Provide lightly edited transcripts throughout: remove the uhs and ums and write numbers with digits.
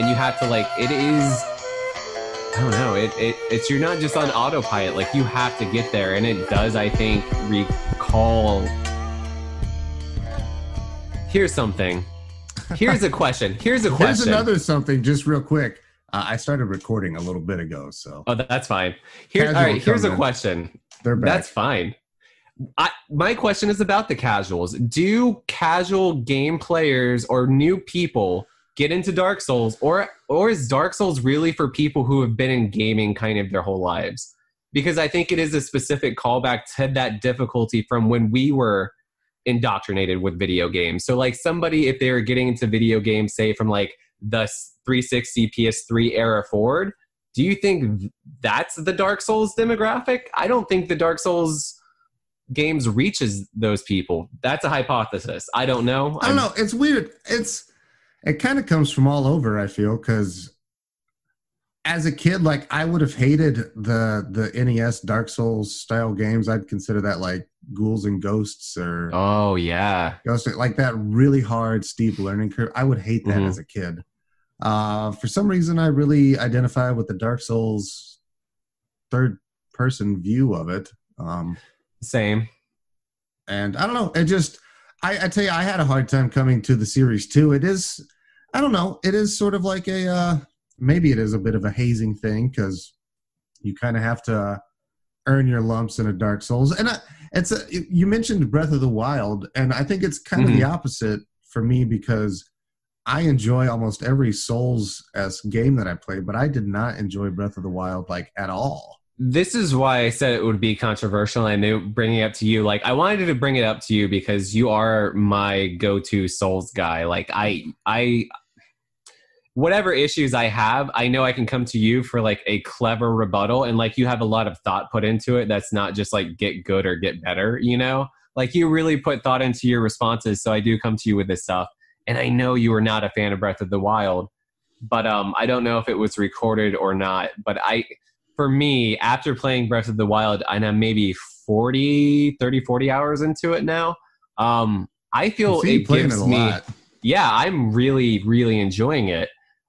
and you have to like, it is, I don't know, it's you're not just on autopilot, like you have to get there, and it does, I think, recall. Here's something. Here's a question. Here's a question. Here's another something, just real quick. I started recording a little bit ago, so. Oh, that's fine. Here's a question. They're back. That's fine. My question is about the casuals. Do casual game players or new people get into Dark Souls, or is Dark Souls really for people who have been in gaming kind of their whole lives? Because I think it is a specific callback to that difficulty from when we were indoctrinated with video games. So like somebody, if they were getting into video games, say from like the 360 PS3 era forward, do you think that's the Dark Souls demographic? I don't think the Dark Souls games reaches those people. That's a hypothesis. I don't know. I don't know. It's weird. It kind of comes from all over, I feel, because as a kid, like I would have hated the NES Dark Souls style games. I'd consider that like Ghouls and Ghosts or Ghosts, like that really hard, steep learning curve. I would hate that as a kid. For some reason, I really identify with the Dark Souls third-person view of it. Same. And I don't know. It just, I tell you, I had a hard time coming to the series too. It is, I don't know. It is sort of like a, maybe it is a bit of a hazing thing, because you kind of have to earn your lumps in a Dark Souls. And you mentioned Breath of the Wild, and I think it's kind of the opposite for me, because I enjoy almost every Souls-esque game that I play, but I did not enjoy Breath of the Wild like at all. This is why I said it would be controversial. I knew bringing it up to you, like I wanted to bring it up to you because you are my go-to Souls guy. Like I whatever issues I have, I know I can come to you for like a clever rebuttal, and like you have a lot of thought put into it. That's not just like get good or get better, you know? Like you really put thought into your responses, so I do come to you with this stuff. And I know you were not a fan of Breath of the Wild, but I don't know if it was recorded or not. But for me, after playing Breath of the Wild, and I'm maybe 40 hours into it now, I feel it gives me... lot. Yeah, I'm really, really enjoying it.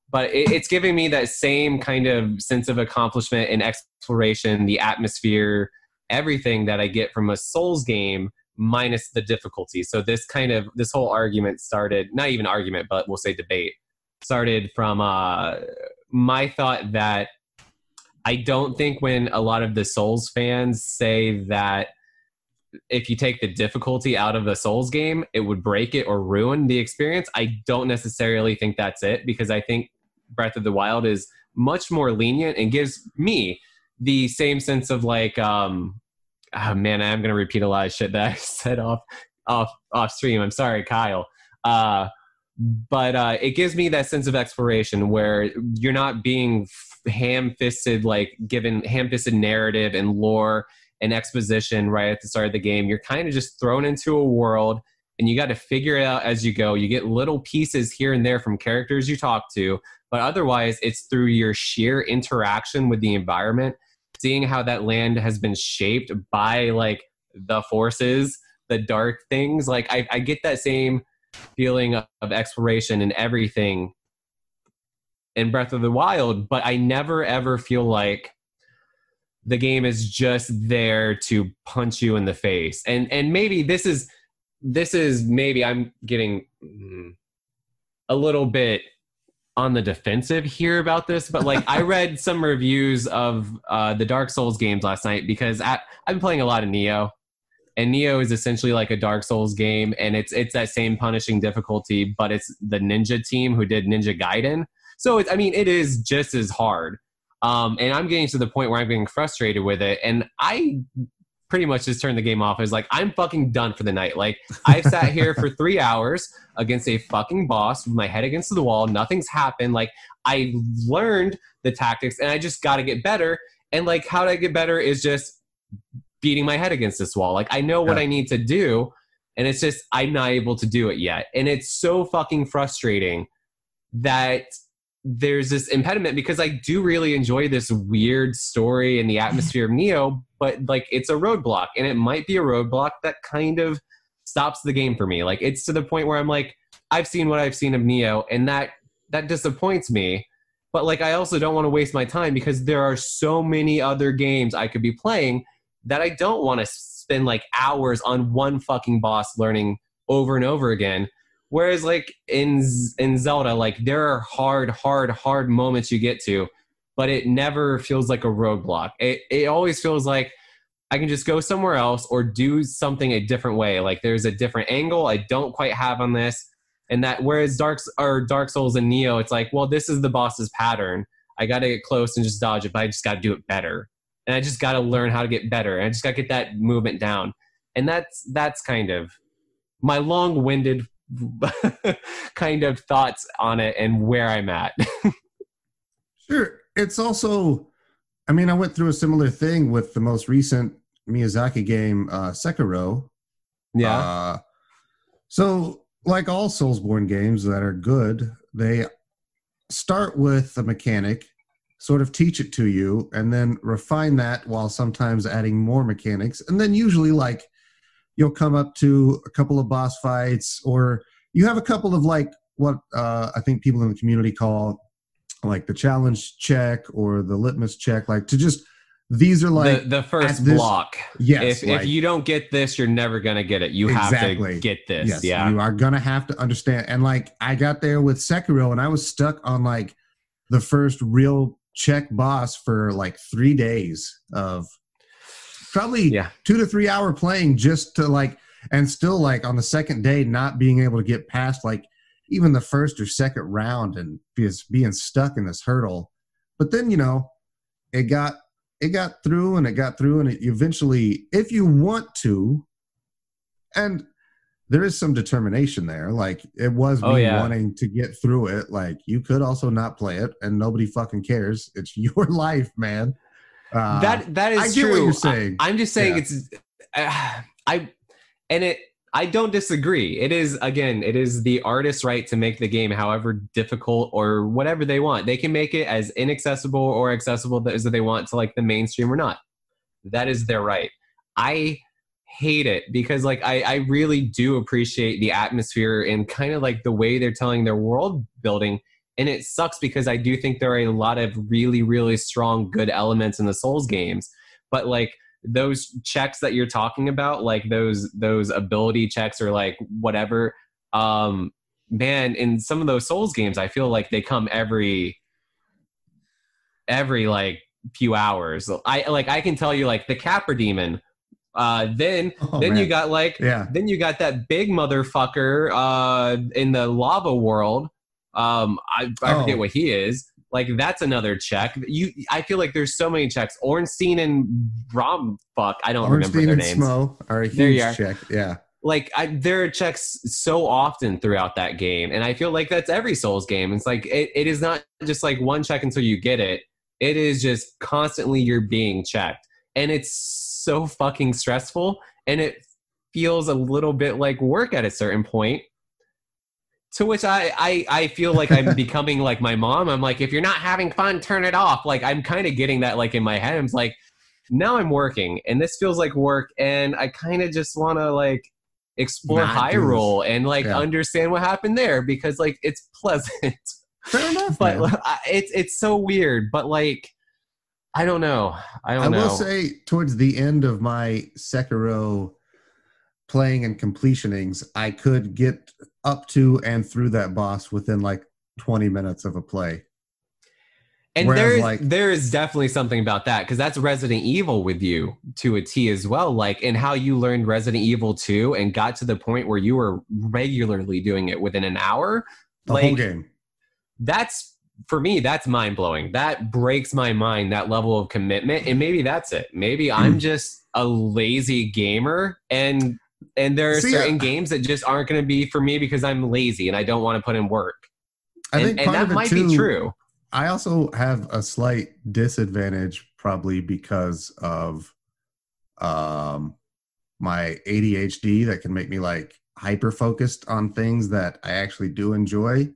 But it's giving me that same kind of sense of accomplishment and exploration, the atmosphere, everything that I get from a Souls game, minus the difficulty. So this whole argument started, not even argument, but we'll say debate, started from my thought that I don't think when a lot of the Souls fans say that if you take the difficulty out of a Souls game, it would break it or ruin the experience. I don't necessarily think that's it, because I think Breath of the Wild is much more lenient and gives me the same sense of like, oh man, I'm going to repeat a lot of shit that I said off stream. I'm sorry, Kyle. But it gives me that sense of exploration where you're not being ham-fisted, like given ham-fisted narrative and lore and exposition right at the start of the game. You're kind of just thrown into a world, and you got to figure it out as you go. You get little pieces here and there from characters you talk to, but otherwise it's through your sheer interaction with the environment, seeing how that land has been shaped by like the forces, the dark things. Like I get that same feeling of exploration and everything in Breath of the Wild, but I never ever feel like the game is just there to punch you in the face. And maybe this is maybe I'm getting a little bit on the defensive here about this, but like I read some reviews of the Dark Souls games last night, because I've been playing a lot of Neo, and Neo is essentially like a Dark Souls game, and it's that same punishing difficulty, but it's the Ninja team who did Ninja Gaiden. So I mean, it is just as hard. And I'm getting to the point where I'm getting frustrated with it, and I pretty much just turned the game off. I was like, I'm fucking done for the night. Like, I've sat here for 3 hours against a fucking boss with my head against the wall. Nothing's happened. Like, I learned the tactics, and I just got to get better. And, like, how do I get better is just beating my head against this wall. Like, I know what I need to do, and it's just I'm not able to do it yet. And it's so fucking frustrating that there's this impediment, because I do really enjoy this weird story and the atmosphere of Neo, but like it's a roadblock, and it might be a roadblock that kind of stops the game for me. Like it's to the point where I'm like, I've seen what I've seen of Neo, and that that disappoints me. But like, I also don't want to waste my time because there are so many other games I could be playing that I don't want to spend like hours on one fucking boss learning over and over again. Whereas like in Zelda, like there are hard moments you get to, but it never feels like a roadblock. It always feels like I can just go somewhere else or do something a different way. Like there's a different angle I don't quite have on this. And that, whereas Dark Souls and Neo, it's like, well, this is the boss's pattern. I got to get close and just dodge it, but I just got to do it better. And I just got to learn how to get better. And I just got to get that movement down. And that's kind of my long-winded kind of thoughts on it and where I'm at. Sure. It's also, I mean, I went through a similar thing with the most recent Miyazaki game, Sekiro. Yeah. So... like all Soulsborne games that are good, they start with a mechanic, sort of teach it to you, and then refine that while sometimes adding more mechanics. And then usually, like, you'll come up to a couple of boss fights, or you have a couple of, like, what I think people in the community call, like, the challenge check or the litmus check, like, to just... these are like the first block. Yes. If you don't get this, you're never going to get it. You have to get this. Yes, yeah. You are going to have to understand. And like, I got there with Sekiro and I was stuck on like the first real check boss for like 3 days of probably 2 to 3 hour playing just to like, and still like on the second day, not being able to get past like even the first or second round and just being stuck in this hurdle. But then, you know, it got through and eventually, if you want to, and there is some determination there, like it was wanting to get through it. Like you could also not play it and nobody fucking cares. It's your life, man. That is true. I get what you're saying. I'm just saying it's, I don't disagree. It is the artist's right to make the game however difficult or whatever they want. They can make it as inaccessible or accessible as they want to like the mainstream or not. That is their right. I hate it because like I really do appreciate the atmosphere and kind of like the way they're telling their world building. And it sucks because I do think there are a lot of really, really strong, good elements in the Souls games. But like, those checks that you're talking about, like those ability checks or like whatever, man, in some of those Souls games, I feel like they come every like few hours. I can tell you like the Capra Demon. You got like then you got that big motherfucker in the lava world. I forget what he is. Like, that's another check. I feel like there's so many checks. Ornstein and Bromfuck, I don't remember their names. Ornstein and Smo are a huge check, yeah. Like, there are checks so often throughout that game, and I feel like that's every Souls game. It's like, it is not just like one check until you get it. It is just constantly you're being checked. And it's so fucking stressful, and it feels a little bit like work at a certain point. To which I feel like I'm becoming like my mom. I'm like, if you're not having fun, turn it off. Like, I'm kind of getting that like in my head. I'm like, now I'm working and this feels like work. And I kind of just want to like explore Hyrule and like understand what happened there because like it's pleasant. Fair enough. But like, it's so weird. But like, I don't know. I will say towards the end of my Sekiro playing and completionings, I could get up to and through that boss within like 20 minutes of a play. And there is definitely something about that because that's Resident Evil with you to a T as well. Like, and how you learned Resident Evil 2 and got to the point where you were regularly doing it within an hour. The whole game. That's, for me, that's mind blowing. That breaks my mind, that level of commitment. And maybe that's it. Maybe I'm just a lazy gamer and there are certain games that just aren't going to be for me because I'm lazy and I don't want to put in work. I think that might be true. I also have a slight disadvantage probably because of my ADHD that can make me like hyper-focused on things that I actually do enjoy.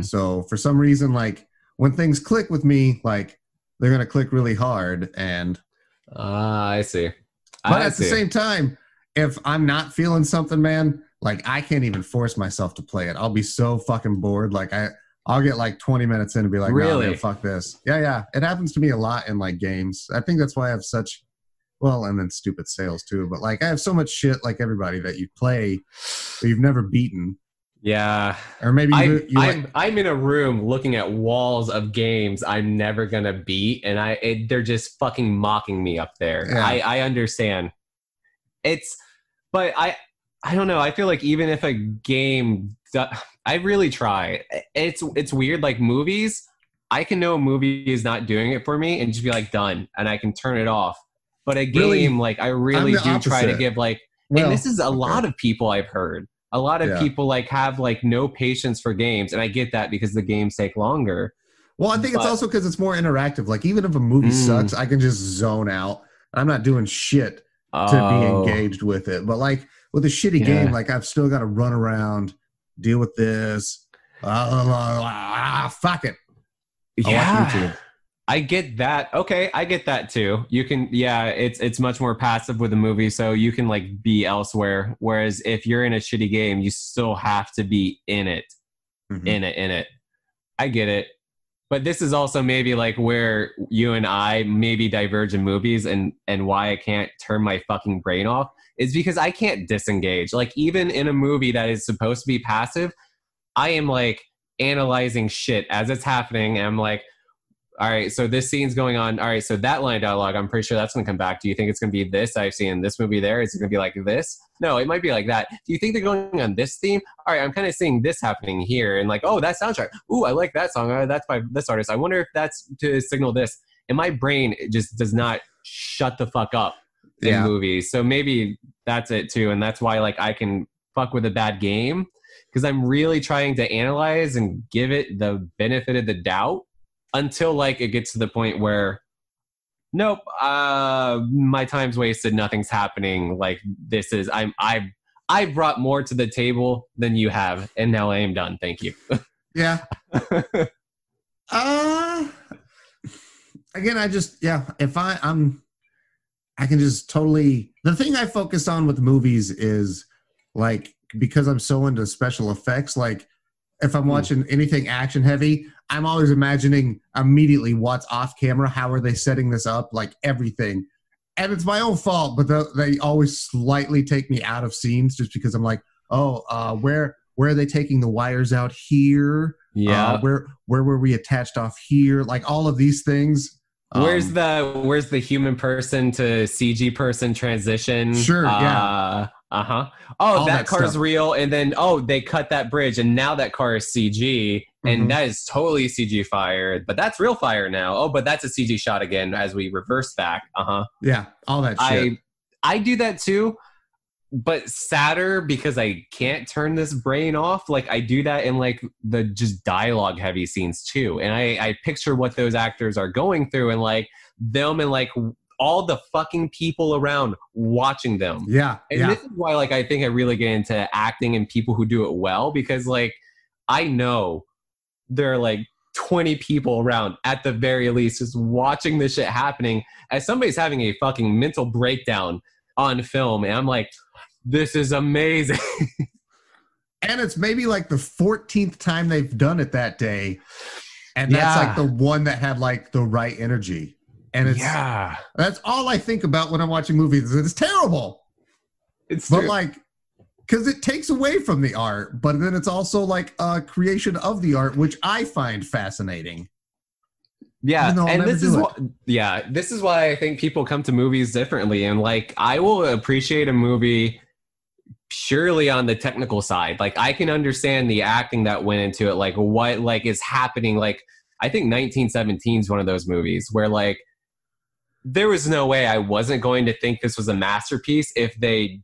So for some reason, like when things click with me, like they're going to click really hard. And I see. But at the same time, if I'm not feeling something, man, like I can't even force myself to play it. I'll be so fucking bored. Like I, I'll get like 20 minutes in and be like, really? No, man, fuck this. Yeah, yeah. It happens to me a lot in like games. I think that's why I have such, well, and then stupid sales too. But like I have so much shit like everybody that you play but you've never beaten. Yeah. Or maybe I'm in a room looking at walls of games I'm never going to beat. And they're just fucking mocking me up there. Yeah. I understand. But I don't know. I feel like even if a game... I really try. It's weird. Like movies, I can know a movie is not doing it for me and just be like, done. And I can turn it off. But a game, really? Like I really do opposite. Try to give like... Well, and this is a lot of people I've heard. A lot of people like have like no patience for games. And I get that because the games take longer. Well, I think it's also because it's more interactive. Like even if a movie sucks, I can just zone out. I'm not doing shit to be engaged with it. But like with a shitty game, like I've still got to run around, deal with this. Fuck it. Yeah. I get that. Okay, I get that too. You can, it's much more passive with a movie, so you can like be elsewhere. Whereas if you're in a shitty game, you still have to be in it, in it. I get it. But this is also maybe like where you and I maybe diverge in movies and why I can't turn my fucking brain off is because I can't disengage. Like even in a movie that is supposed to be passive, I am like analyzing shit as it's happening. And I'm like, all right, so this scene's going on. All right, so that line of dialogue, I'm pretty sure that's going to come back. Do you think it's going to be this? I've seen this movie there. Is it going to be like this? No, it might be like that. Do you think they're going on this theme? All right, I'm kind of seeing this happening here. And like, oh, that soundtrack. Ooh, I like that song. That's by this artist. I wonder if that's to signal this. And my brain just does not shut the fuck up in movies. So maybe that's it too. And that's why like I can fuck with a bad game because I'm really trying to analyze and give it the benefit of the doubt. Until like it gets to the point where, nope, my time's wasted. Nothing's happening. Like this is I brought more to the table than you have, and now I am done. Thank you. Yeah. Again, I just If I can just totally. The thing I focus on with movies is like because I'm so into special effects, like. If I'm watching anything action heavy, I'm always imagining immediately what's off camera. How are they setting this up? Like everything. And it's my own fault, but they always slightly take me out of scenes just because I'm like, oh, where are they taking the wires out here? Yeah. Where were we attached off here? Like all of these things. Where's the human person to CG person transition? Sure. Yeah. Oh, that car's real, and then they cut that bridge, and now that car is CG, and that is totally CG fire, but that's real fire now. Oh, but that's a CG shot again as we reverse back. Yeah, all that shit. I do that too, but sadder because I can't turn this brain off. Like I do that in like the just dialogue heavy scenes too, and I picture what those actors are going through, and like them, and like. All the fucking people around watching them. Yeah. And this is why, like, I think I really get into acting and people who do it well because, like, I know there are, like, 20 people around at the very least just watching this shit happening as somebody's having a fucking mental breakdown on film. And I'm like, this is amazing. And it's maybe, like, the 14th time they've done it that day. And that's, like, the one that had, like, the right energy. And it's that's all I think about when I'm watching movies. It's terrible. Like, because it takes away from the art, but then it's also like a creation of the art, which I find fascinating. Yeah, and this is why I think people come to movies differently. And like, I will appreciate a movie purely on the technical side. Like, I can understand the acting that went into it. Like, what like is happening? Like, I think 1917 is one of those movies where like. There was no way I wasn't going to think this was a masterpiece if they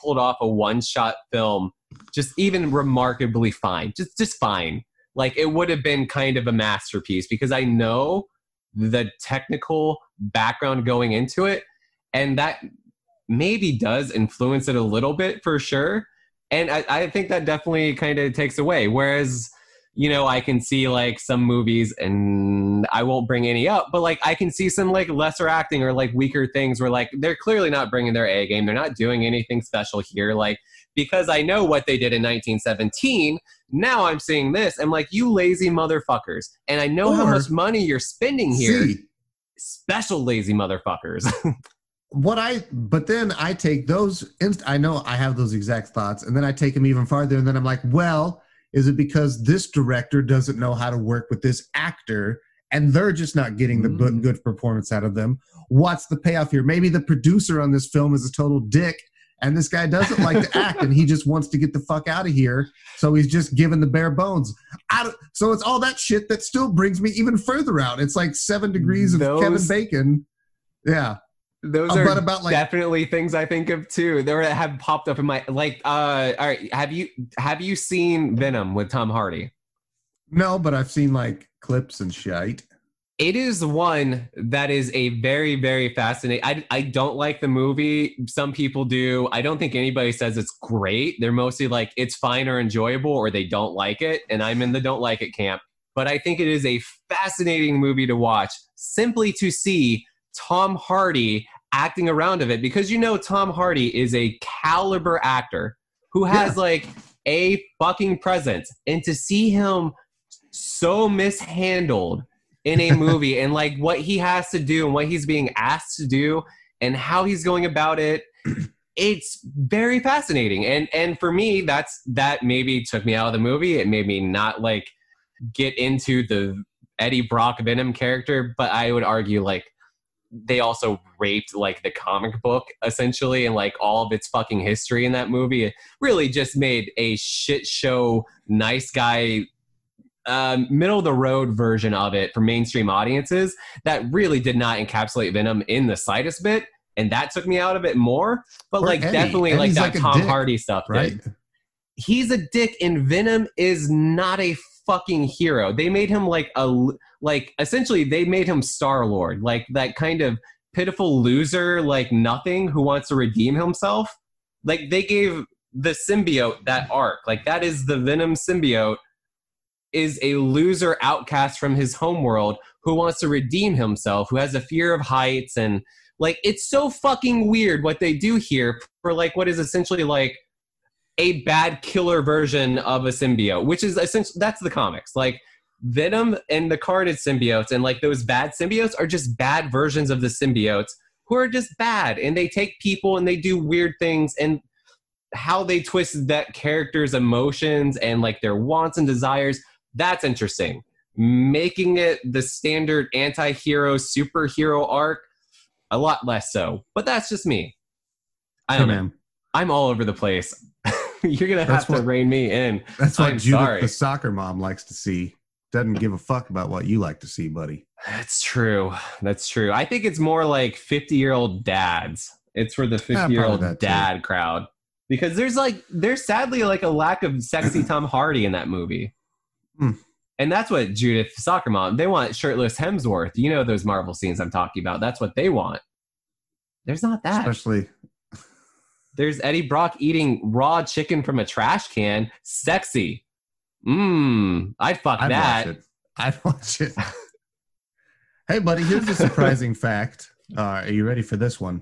pulled off a one-shot film, just even remarkably fine, just fine. Like it would have been kind of a masterpiece because I know the technical background going into it, and that maybe does influence it a little bit for sure. And I think that definitely kind of takes away. Whereas. You know, I can see like some movies and I won't bring any up, but like I can see some like lesser acting or like weaker things where like they're clearly not bringing their A game. They're not doing anything special here. Like because I know what they did in 1917. Now I'm seeing this. I'm like, you lazy motherfuckers. And I know how much money you're spending here. Special lazy motherfuckers. But then I take those, I know I have those exact thoughts, and then I take them even farther, and then I'm like, well, is it because this director doesn't know how to work with this actor, and they're just not getting the good performance out of them? What's the payoff here? Maybe the producer on this film is a total dick, and this guy doesn't like to act, and he just wants to get the fuck out of here, so he's just giving the bare bones. So it's all that shit that still brings me even further out. It's like 7 degrees of Kevin Bacon. Yeah. Those are definitely things I think of too. They have popped up in my, like, all right, have you seen Venom with Tom Hardy? No, but I've seen like clips and shite. It is one that is a very, very fascinating. I don't like the movie. Some people do. I don't think anybody says it's great. They're mostly like, it's fine or enjoyable, or they don't like it. And I'm in the don't like it camp. But I think it is a fascinating movie to watch, simply to see Tom Hardy acting around of it, because you know Tom Hardy is a caliber actor who has like a fucking presence, and to see him so mishandled in a movie and like what he has to do and what he's being asked to do and how he's going about it, it's very fascinating. And for me, that maybe took me out of the movie. It made me not like get into the Eddie Brock Venom character, but I would argue like they also raped like the comic book essentially, and like all of its fucking history in that movie. It really just made a shit show, nice guy, middle of the road version of it for mainstream audiences that really did not encapsulate Venom in the slightest bit. And that took me out of it more, but or like Eddie. Definitely Eddie's like that Tom Hardy stuff, right? He's a dick, and Venom is not a fucking hero. They made him essentially they made him Star-Lord, like that kind of pitiful loser, like nothing, who wants to redeem himself. Like they gave the symbiote that arc. Like that is the Venom symbiote, is a loser outcast from his homeworld who wants to redeem himself, who has a fear of heights, and like it's so fucking weird what they do here for like what is essentially like a bad killer version of a symbiote, which is essentially, that's the comics. Like Venom and the Carnage symbiotes and like those bad symbiotes are just bad versions of the symbiotes who are just bad, and they take people and they do weird things, and how they twist that character's emotions and like their wants and desires, that's interesting. Making it the standard anti-hero superhero arc, a lot less so. But that's just me. I don't know. Man. I'm all over the place. You're going to have to rein me in. That's what Judith, the soccer mom, likes to see. Doesn't give a fuck about what you like to see, buddy. That's true. I think it's more like 50-year-old dads. It's for the 50-year-old dad crowd. Because there's sadly like a lack of sexy Tom Hardy in that movie. And that's what Judith, the soccer mom, they want shirtless Hemsworth. You know those Marvel scenes I'm talking about. That's what they want. There's not that. Especially... There's Eddie Brock eating raw chicken from a trash can. Sexy. I'd fuck that. I'd watch it. Hey, buddy, here's a surprising fact. Are you ready for this one?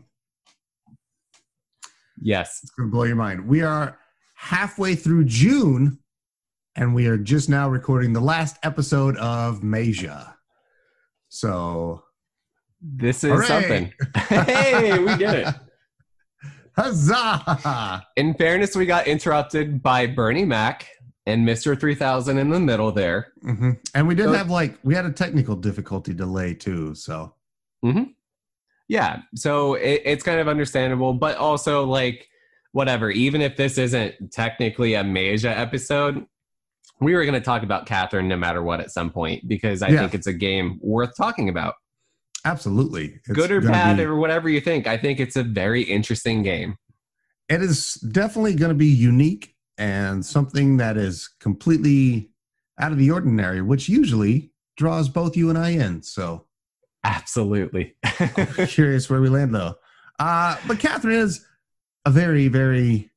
Yes. It's going to blow your mind. We are halfway through June, and we are just now recording the last episode of Maja. So. This is something. Hey, we did it. Huzzah! In fairness, we got interrupted by Bernie Mac and Mr. 3000 in the middle there. Mm-hmm. And we didn't have we had a technical difficulty delay too, so. Mm-hmm. Yeah, so it's kind of understandable, but also like, whatever, even if this isn't technically a Maja episode, we were going to talk about Catherine no matter what at some point, because I think it's a game worth talking about. Absolutely. It's good or bad or whatever you think. I think it's a very interesting game. It is definitely going to be unique and something that is completely out of the ordinary, which usually draws both you and I in. So absolutely. I'm curious where we land though. But Catherine is a very, very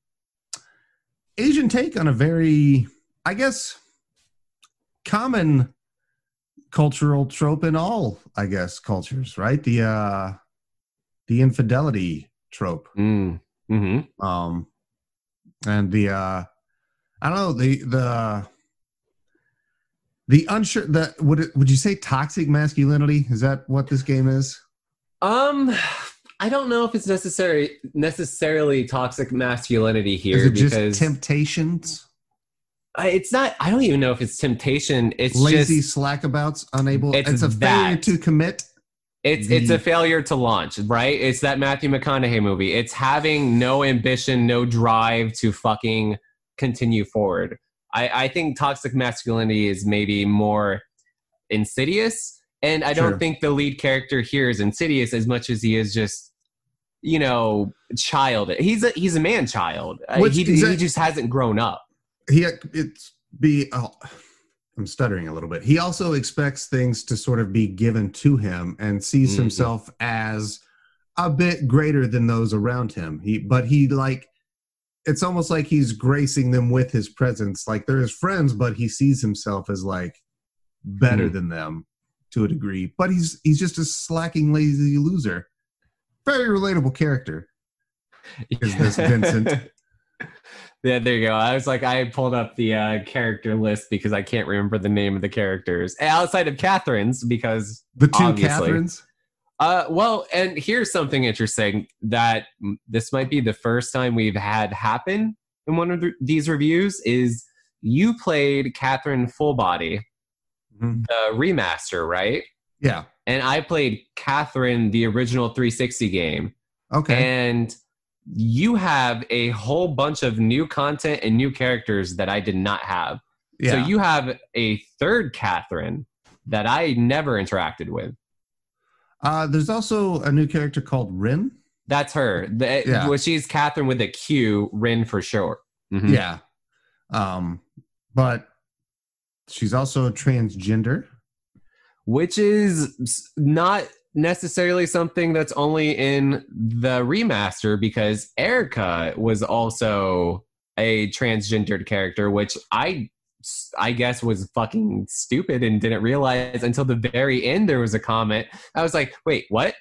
Asian take on a very, I guess, common cultural trope in all, I guess, cultures, right? The infidelity trope. Mm-hmm. and the I don't know, the unsure, the would you say toxic masculinity? Is that what this game is? I don't know if it's necessarily toxic masculinity here. Is it just temptations? It's not. I don't even know if it's temptation. It's lazy slackabouts, unable. It's a failure to commit. It's a failure to launch, right? It's that Matthew McConaughey movie. It's having no ambition, no drive to fucking continue forward. I think toxic masculinity is maybe more insidious, and I don't think the lead character here is insidious as much as he is just, you know, child. He's a man child. He just hasn't grown up. I'm stuttering a little bit. He also expects things to sort of be given to him and sees himself as a bit greater than those around him. It's almost like he's gracing them with his presence. Like, they're his friends, but he sees himself as like better than them to a degree. But he's just a slacking, lazy loser. Very relatable character is this Vincent. Yeah, there you go. I was like, I pulled up the character list because I can't remember the name of the characters outside of Catherine's, because the two Catherines. Well, and here's something interesting that this might be the first time we've had happen in one of these reviews is you played Catherine Full Body, the remaster, right? Yeah. And I played Catherine, the original 360 game. Okay. And you have a whole bunch of new content and new characters that I did not have. Yeah. So you have a third Catherine that I never interacted with. There's also a new character called Rin. That's her. Well, she's Catherine with a Q, Rin for short. Mm-hmm. Yeah. But she's also a transgender. Which is not necessarily something that's only in the remaster, because Erica was also a transgendered character, which I guess was fucking stupid and didn't realize until the very end. There was a comment. I was like, wait, what?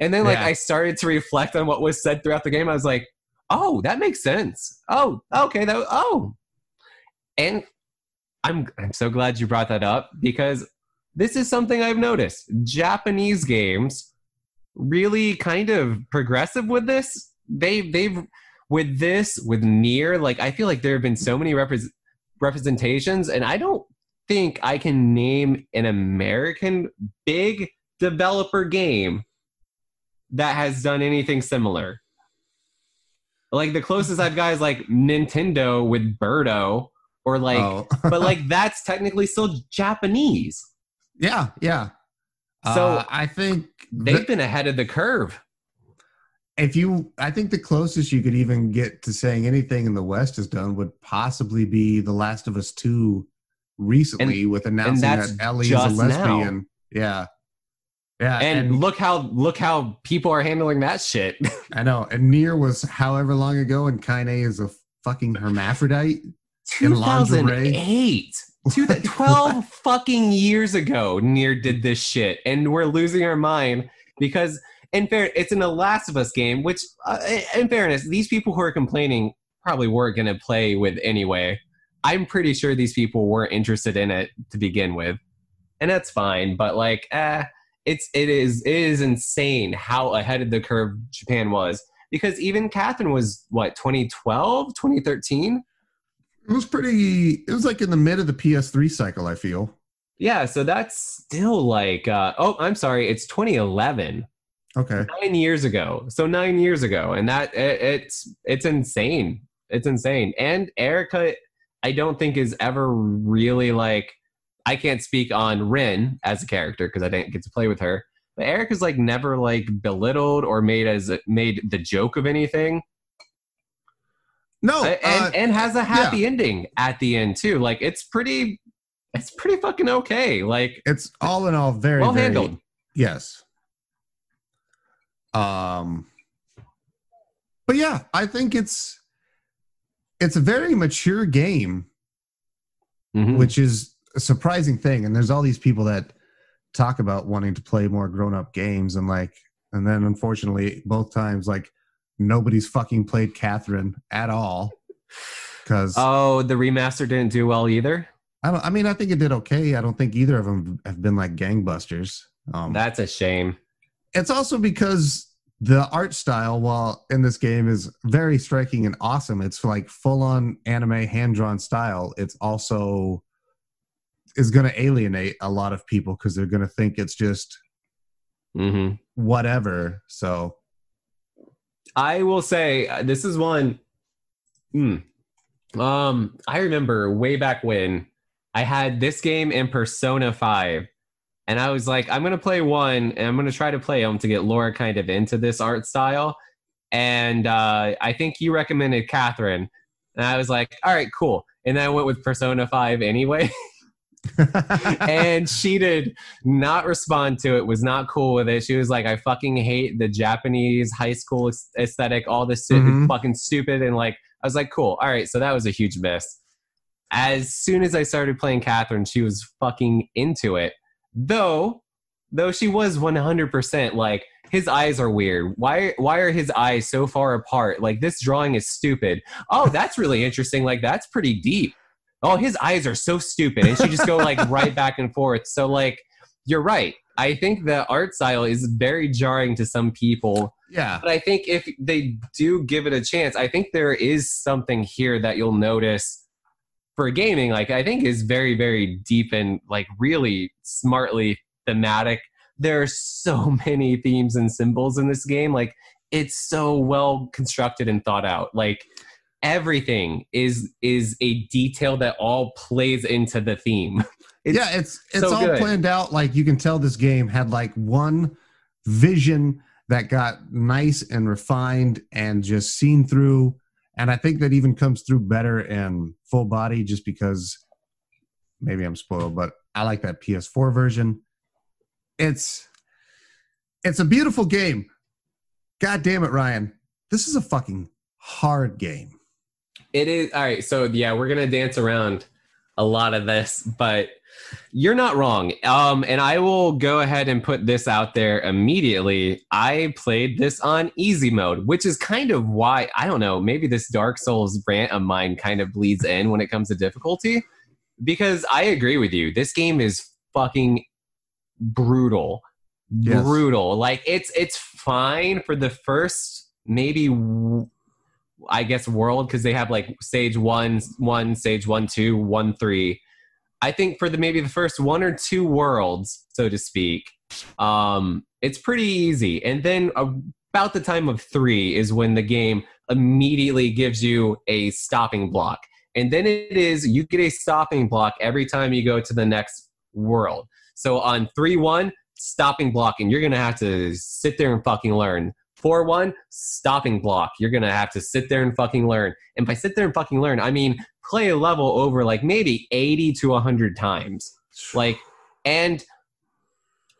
And then I started to reflect on what was said throughout the game. I was like, oh, that makes sense. Oh, okay. And I'm so glad you brought that up, because this is something I've noticed. Japanese games really kind of progressive with this. With Nier, like, I feel like there have been so many representations, and I don't think I can name an American big developer game that has done anything similar. Like, the closest I've got is like Nintendo with Birdo, or like, but like that's technically still Japanese. Yeah. So I think they've been ahead of the curve. I think the closest you could even get to saying anything in the West is done would possibly be The Last of Us 2 recently, with announcing that Ellie is a lesbian. Yeah. Yeah. And look how people are handling that shit. I know. And Nier was however long ago, and Kaine is a fucking hermaphrodite. 2008. 12 fucking years ago, Nier did this shit, and we're losing our mind because, in fairness, it's in The Last of Us game, which, in fairness, these people who are complaining probably weren't going to play with anyway. I'm pretty sure these people weren't interested in it to begin with, and that's fine, but like, it is insane how ahead of the curve Japan was, because even Catherine was, what, 2012, 2013? It was like in the mid of the PS3 cycle, I feel. Yeah, so that's still like, I'm sorry, it's 2011. Okay. 9 years ago. So 9 years ago. And that, it's insane. It's insane. And Erica, I don't think is ever really like, I can't speak on Rin as a character because I didn't get to play with her. But Erica's like never like belittled or made the joke of anything. No, and has a happy ending at the end too. Like, it's pretty fucking okay. Like, it's all in all very well handled. Very, yes. But yeah, I think it's a very mature game, which is a surprising thing. And there's all these people that talk about wanting to play more grown up games, and then unfortunately both times, like, nobody's fucking played Catherine at all. Because the remaster didn't do well either. I mean, I think it did okay. I don't think either of them have been like gangbusters. That's a shame. It's also because the art style, while in this game, is very striking and awesome. It's like full-on anime hand-drawn style. It's also is going to alienate a lot of people because they're going to think it's just whatever. So I will say this is one. I remember way back when I had this game in Persona 5, and I was like, I'm going to play one, and I'm going to try to play them to get Laura kind of into this art style. And I think you recommended Catherine, and I was like, all right, cool. And then I went with Persona 5 anyway. And she did not respond to it, was not cool with it. She was like, I fucking hate the Japanese high school aesthetic, all this fucking stupid. And like, I was like, cool. All right. So that was a huge miss. As soon as I started playing Catherine, she was fucking into it. Though she was 100% like, his eyes are weird. Why are his eyes so far apart? Like, this drawing is stupid. Oh, that's really interesting. Like, that's pretty deep. Oh, his eyes are so stupid. And she just go like right back and forth. So like, you're right. I think the art style is very jarring to some people. Yeah. But I think if they do give it a chance, I think there is something here that you'll notice for gaming. Like, I think is very, very deep and like really smartly thematic. There are so many themes and symbols in this game. Like, it's so well constructed and thought out. Like, everything is a detail that all plays into the theme. It's so all good. Planned out. Like, you can tell this game had like one vision that got nice and refined and just seen through. And I think that even comes through better in Full Body, just because maybe I'm spoiled, but I like that PS4 version. It's a beautiful game. God damn it, Ryan. This is a fucking hard game. It is. All right. So yeah, we're going to dance around a lot of this, but you're not wrong. And I will go ahead and put this out there immediately. I played this on easy mode, which is kind of why, I don't know, maybe this Dark Souls rant of mine kind of bleeds in when it comes to difficulty, because I agree with you. This game is fucking brutal. Yes. Brutal. Like, it's fine for the first, maybe I guess world, because they have like stage 1, stage 1, 2, 1, 3. I think for the first one or two worlds, so to speak, it's pretty easy. And then about the time of 3 is when the game immediately gives you a stopping block. And then you get a stopping block every time you go to the next world. So on 3-1, stopping block, and you're going to have to sit there and fucking learn. 4-1, stopping block. You're going to have to sit there and fucking learn. And by sit there and fucking learn, I mean play a level over like maybe 80 to 100 times. Like, and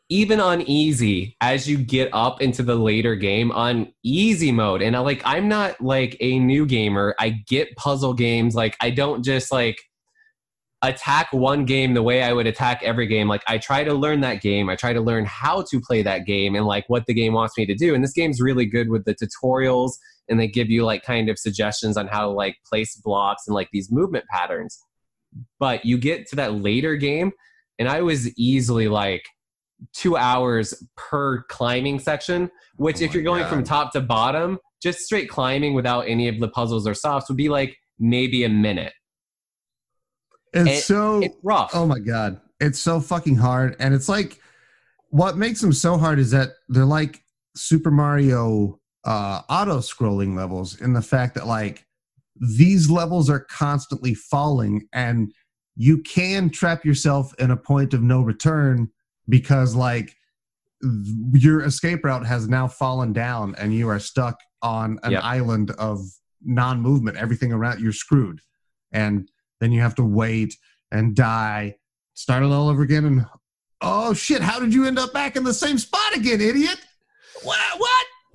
even on easy, as you get up into the later game on easy mode, and I'm not like a new gamer. I get puzzle games. Like, I don't just like attack one game the way I would attack every game. Like, I try to learn that game. I try to learn how to play that game and like what the game wants me to do. And this game's really good with the tutorials, and they give you like kind of suggestions on how to like place blocks and like these movement patterns. But you get to that later game, and I was easily like 2 hours per climbing section, which if you're going from top to bottom, just straight climbing without any of the puzzles or softs would be like maybe a minute. It's rough. Oh my God. It's so fucking hard. And it's like, what makes them so hard is that they're like Super Mario auto-scrolling levels, in the fact that like these levels are constantly falling, and you can trap yourself in a point of no return because like your escape route has now fallen down and you are stuck on an island of non-movement. Everything around, you're screwed. And then you have to wait and die, start it all over again, and oh shit, how did you end up back in the same spot again, idiot? What?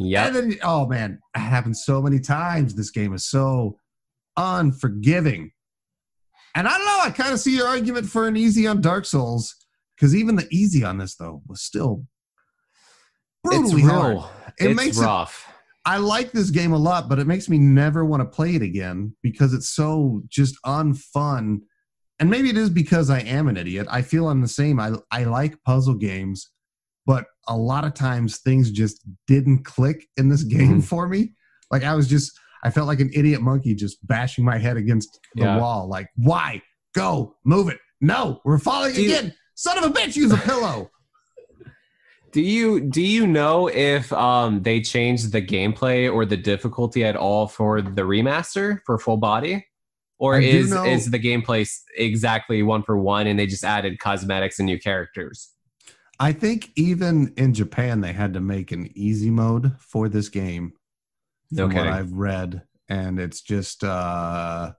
Yeah. And then, oh man, it happens so many times. This game is so unforgiving. And I don't know, I kind of see your argument for an easy on Dark Souls, because even the easy on this though was still brutally hard. It's rough. I like this game a lot, but it makes me never want to play it again because it's so just unfun. And maybe it is because I am an idiot. I feel I'm the same. I like puzzle games, but a lot of times things just didn't click in this game for me. Like I felt like an idiot monkey just bashing my head against the wall. Like, why? Go, move it. No, we're falling again. Son of a bitch, use a pillow. Do you know if they changed the gameplay or the difficulty at all for the remaster for Full Body? Or is the gameplay exactly one for one and they just added cosmetics and new characters? I think even in Japan they had to make an easy mode for this game. From what I've read, and it's just I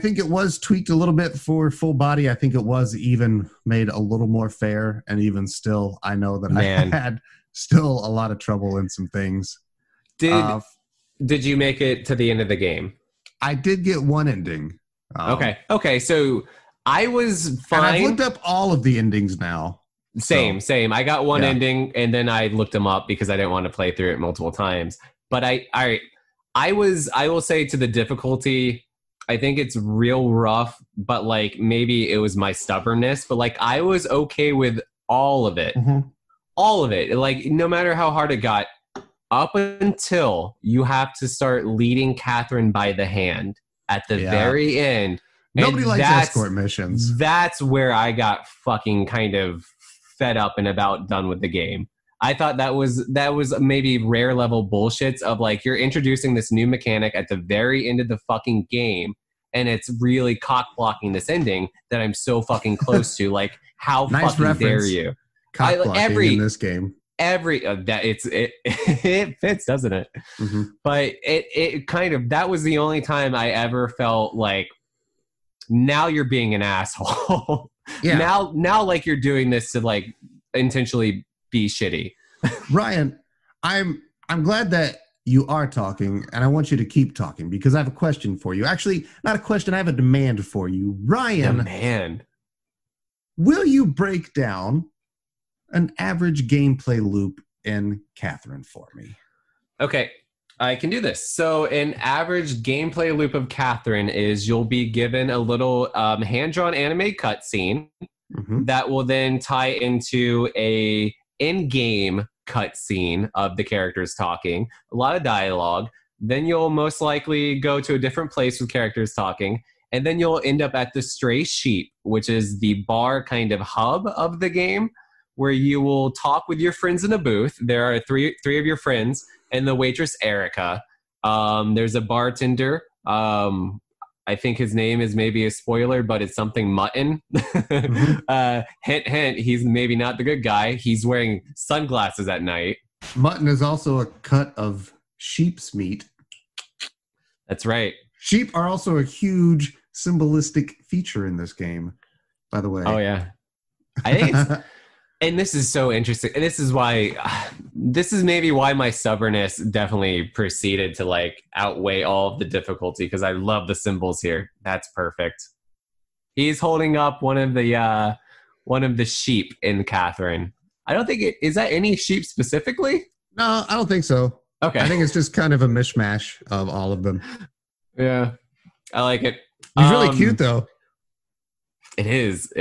think it was tweaked a little bit for Full Body. I think it was even made a little more fair, and even still, I know that I had still a lot of trouble in some things. Did you make it to the end of the game? I did get one ending. Okay. So I was fine. And I've looked up all of the endings now. Same. I got one ending, and then I looked them up because I didn't want to play through it multiple times. But I will say to the difficulty, I think it's real rough, but like maybe it was my stubbornness, but like I was okay with all of it. Mm-hmm. All of it. Like no matter how hard it got, up until you have to start leading Catherine by the hand at the very end. Nobody likes escort missions. That's where I got fucking kind of fed up and about done with the game. I thought that was maybe rare level bullshits of like, you're introducing this new mechanic at the very end of the fucking game, and it's really cock blocking this ending that I'm so fucking close to. Like, how fucking dare you? Cock blocking in this game. It fits, doesn't it? Mm-hmm. But it kind of, that was the only time I ever felt like, now you're being an asshole. Yeah. Now like you're doing this to like intentionally be shitty. Ryan, I'm glad that you are talking, and I want you to keep talking because I have a question for you. Actually, not a question, I have a demand for you. Ryan, will you break down an average gameplay loop in Catherine for me? Okay, I can do this. So an average gameplay loop of Catherine is you'll be given a little hand-drawn anime cutscene that will then tie into a in-game cutscene of the characters talking, a lot of dialogue. Then you'll most likely go to a different place with characters talking, and then you'll end up at the Stray Sheep, which is the bar kind of hub of the game, where you will talk with your friends in a booth. There are three of your friends and the waitress Erica. There's a bartender. I think his name is maybe a spoiler, but it's something Mutton. Hint, hint, he's maybe not the good guy. He's wearing sunglasses at night. Mutton is also a cut of sheep's meat. That's right. Sheep are also a huge symbolistic feature in this game, by the way. Oh, yeah. I think it's... And this is so interesting. And this is maybe why my stubbornness definitely proceeded to like outweigh all of the difficulty, because I love the symbols here. That's perfect. He's holding up one of the sheep in Catherine. I don't think is that any sheep specifically? No, I don't think so. Okay. I think it's just kind of a mishmash of all of them. Yeah. I like it. He's really cute though. It is.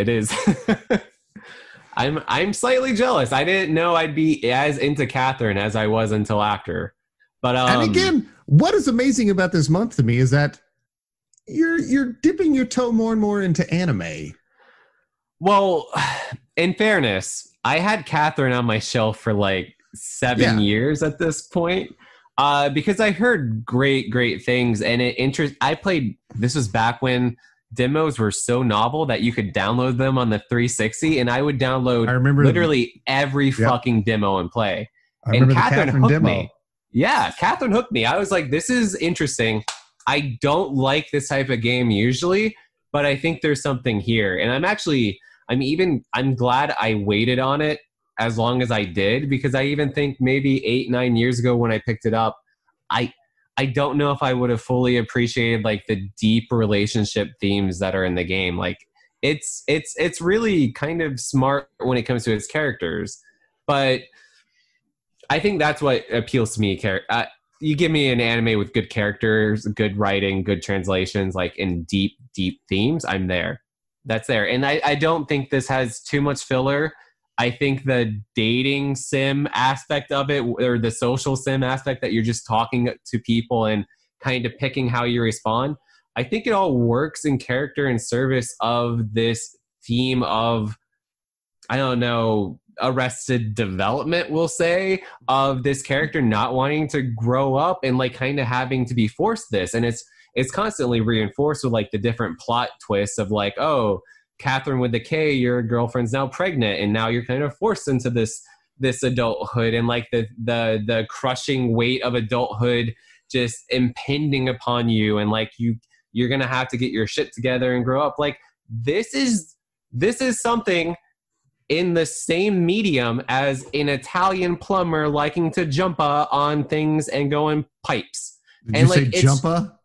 I'm slightly jealous. I didn't know I'd be as into Catherine as I was until after. But and again, what is amazing about this month to me is that you're dipping your toe more and more into anime. Well, in fairness, I had Catherine on my shelf for like 7 years at this point because I heard great things, and I played. This was back when demos were so novel that you could download them on the 360, and I would download literally every fucking demo and play. And Catherine hooked me. Yeah, Catherine hooked me. I was like, this is interesting. I don't like this type of game usually, but I think there's something here. And I'm glad I waited on it as long as I did, because I even think maybe 8-9 years ago when I picked it up, I don't know if I would have fully appreciated like the deep relationship themes that are in the game. Like it's really kind of smart when it comes to its characters, but I think that's what appeals to me. You give me an anime with good characters, good writing, good translations, like in deep, deep themes, I'm there. That's there. And I don't think this has too much filler. I think the dating sim aspect of it, or the social sim aspect that you're just talking to people and kind of picking how you respond, I think it all works in character and service of this theme of, I don't know, arrested development, we'll say, of this character not wanting to grow up and like kind of having to be forced this. And it's constantly reinforced with like the different plot twists of like, oh, Catherine with the K, your girlfriend's now pregnant, and now you're kind of forced into this adulthood, and like the crushing weight of adulthood just impending upon you, and like you're gonna have to get your shit together and grow up. Like this is something in the same medium as an Italian plumber liking to jumpa on things and go in pipes. Did and you like, say jumpa?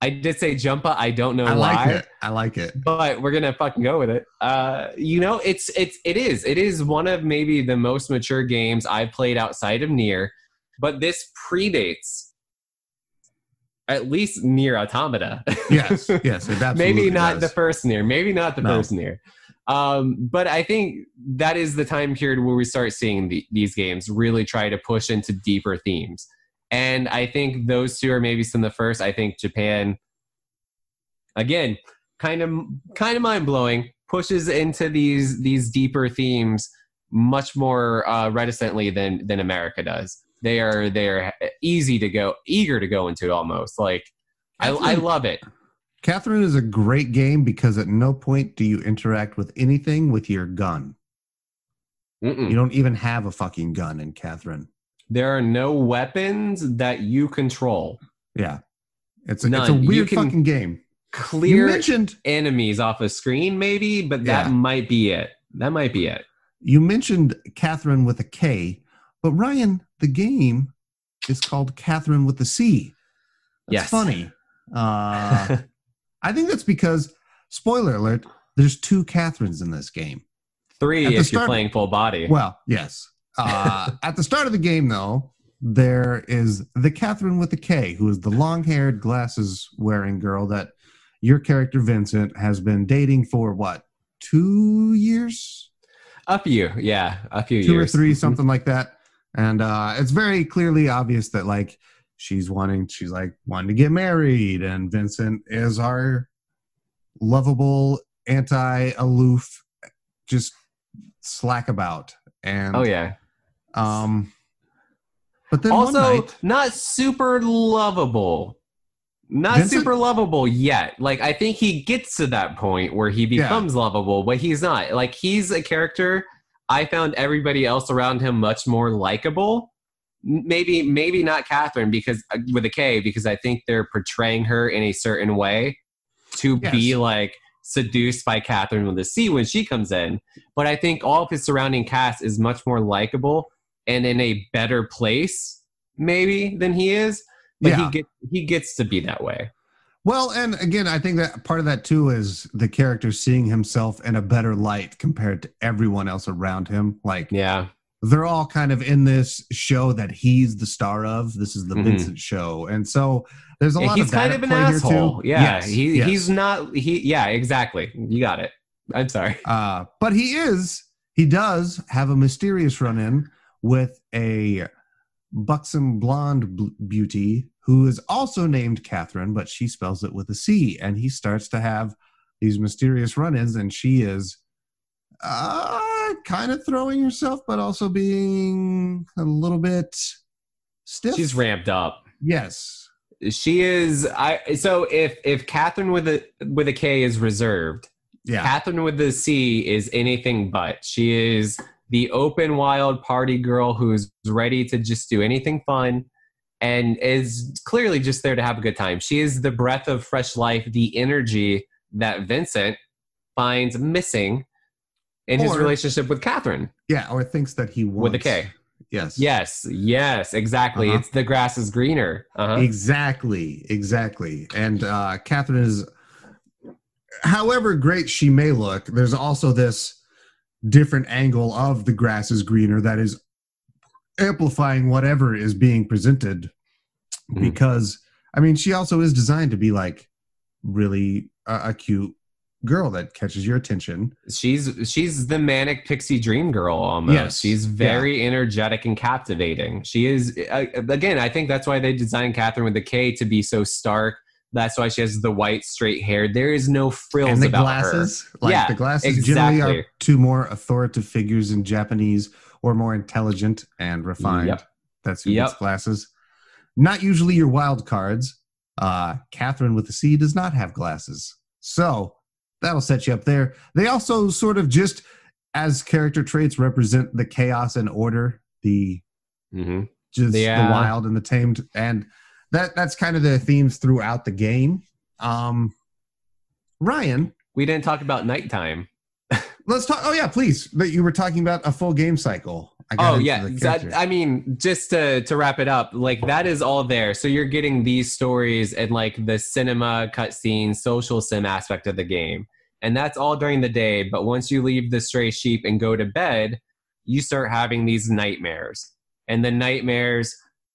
I did say jumpa. I don't know why. I like it. But we're gonna fucking go with it. It is one of maybe the most mature games I've played outside of Nier, but this predates at least Nier Automata. Yes, it absolutely maybe not does. The first Nier. Maybe not the first Nier. But I think that is the time period where we start seeing these games really try to push into deeper themes. And I think those two are maybe some of the first. I think Japan, again, kind of mind-blowing, pushes into these deeper themes much more reticently than America does. They are eager to go into it almost. Like I love it. Catherine is a great game because at no point do you interact with anything with your gun. Mm-mm. You don't even have a fucking gun in Catherine. There are no weapons that you control. Yeah. It's a weird fucking game. Clear enemies off a screen maybe, but that might be it. That might be it. You mentioned Catherine with a K, but Ryan, the game is called Catherine with a C. That's funny. I think that's because, spoiler alert, there's two Catherines in this game. Three if you're playing full body. Well, yes. At the start of the game, though, there is the Catherine with the K, who is the long-haired, glasses-wearing girl that your character, Vincent, has been dating for, what, 2 years? A few years. 2 or 3, something like that. And it's very clearly obvious that, like, she's wanting to get married, and Vincent is our lovable, anti-aloof, just slack about. And but then also one night, not super lovable yet. Like I think he gets to that point where he becomes lovable, but he's not. Like he's a character. I found everybody else around him much more likable. Maybe not Catherine because with a K, because I think they're portraying her in a certain way to be like seduced by Catherine with a C when she comes in. But I think all of his surrounding cast is much more likable and in a better place maybe than he is. But he gets to be that way. Well, and again, I think that part of that too is the character seeing himself in a better light compared to everyone else around him. Like, they're all kind of in this show that he's the star of. This is the Vincent show. And so there's a lot of that. He's kind of an asshole. Yeah. Yes. He's not, exactly. You got it. I'm sorry. But he does have a mysterious run-in with a buxom blonde beauty who is also named Catherine, but she spells it with a C, and he starts to have these mysterious run-ins, and she is kind of throwing herself, but also being a little bit stiff. She's ramped up. Yes, she is. So if Catherine with a K is reserved, Catherine with a C is anything but. She is the open, wild party girl who's ready to just do anything fun, and is clearly just there to have a good time. She is the breath of fresh life, the energy that Vincent finds missing in his relationship with Catherine. Yeah, or thinks that he wants. With a K. Yes, exactly. It's the grass is greener. Exactly. And Catherine is, however great she may look, there's also this different angle of the grass is greener that is amplifying whatever is being presented, because I mean, she also is designed to be like really a cute girl that catches your attention. She's the manic pixie dream girl almost. Yes. She's very energetic and captivating. She is, again, I think that's why they designed Catherine with the K to be so stark. That's why she has the white straight hair. There is no frills and the about glasses, her. Like the glasses generally are two more authoritative figures in Japanese, or more intelligent and refined. That's who gets glasses. Not usually your wild cards. Catherine with the C does not have glasses. So that'll set you up there. They also sort of just, as character traits, represent the chaos and order, the just the wild and the tamed, and that's kind of the themes throughout the game. Ryan, we didn't talk about nighttime. Let's talk. Oh yeah, please. But you were talking about a full game cycle. I mean, just to wrap it up, like that is all there. So you're getting these stories and like the cinema cutscene, social sim aspect of the game, and that's all during the day. But once you leave the Stray Sheep and go to bed, you start having these nightmares, and the nightmares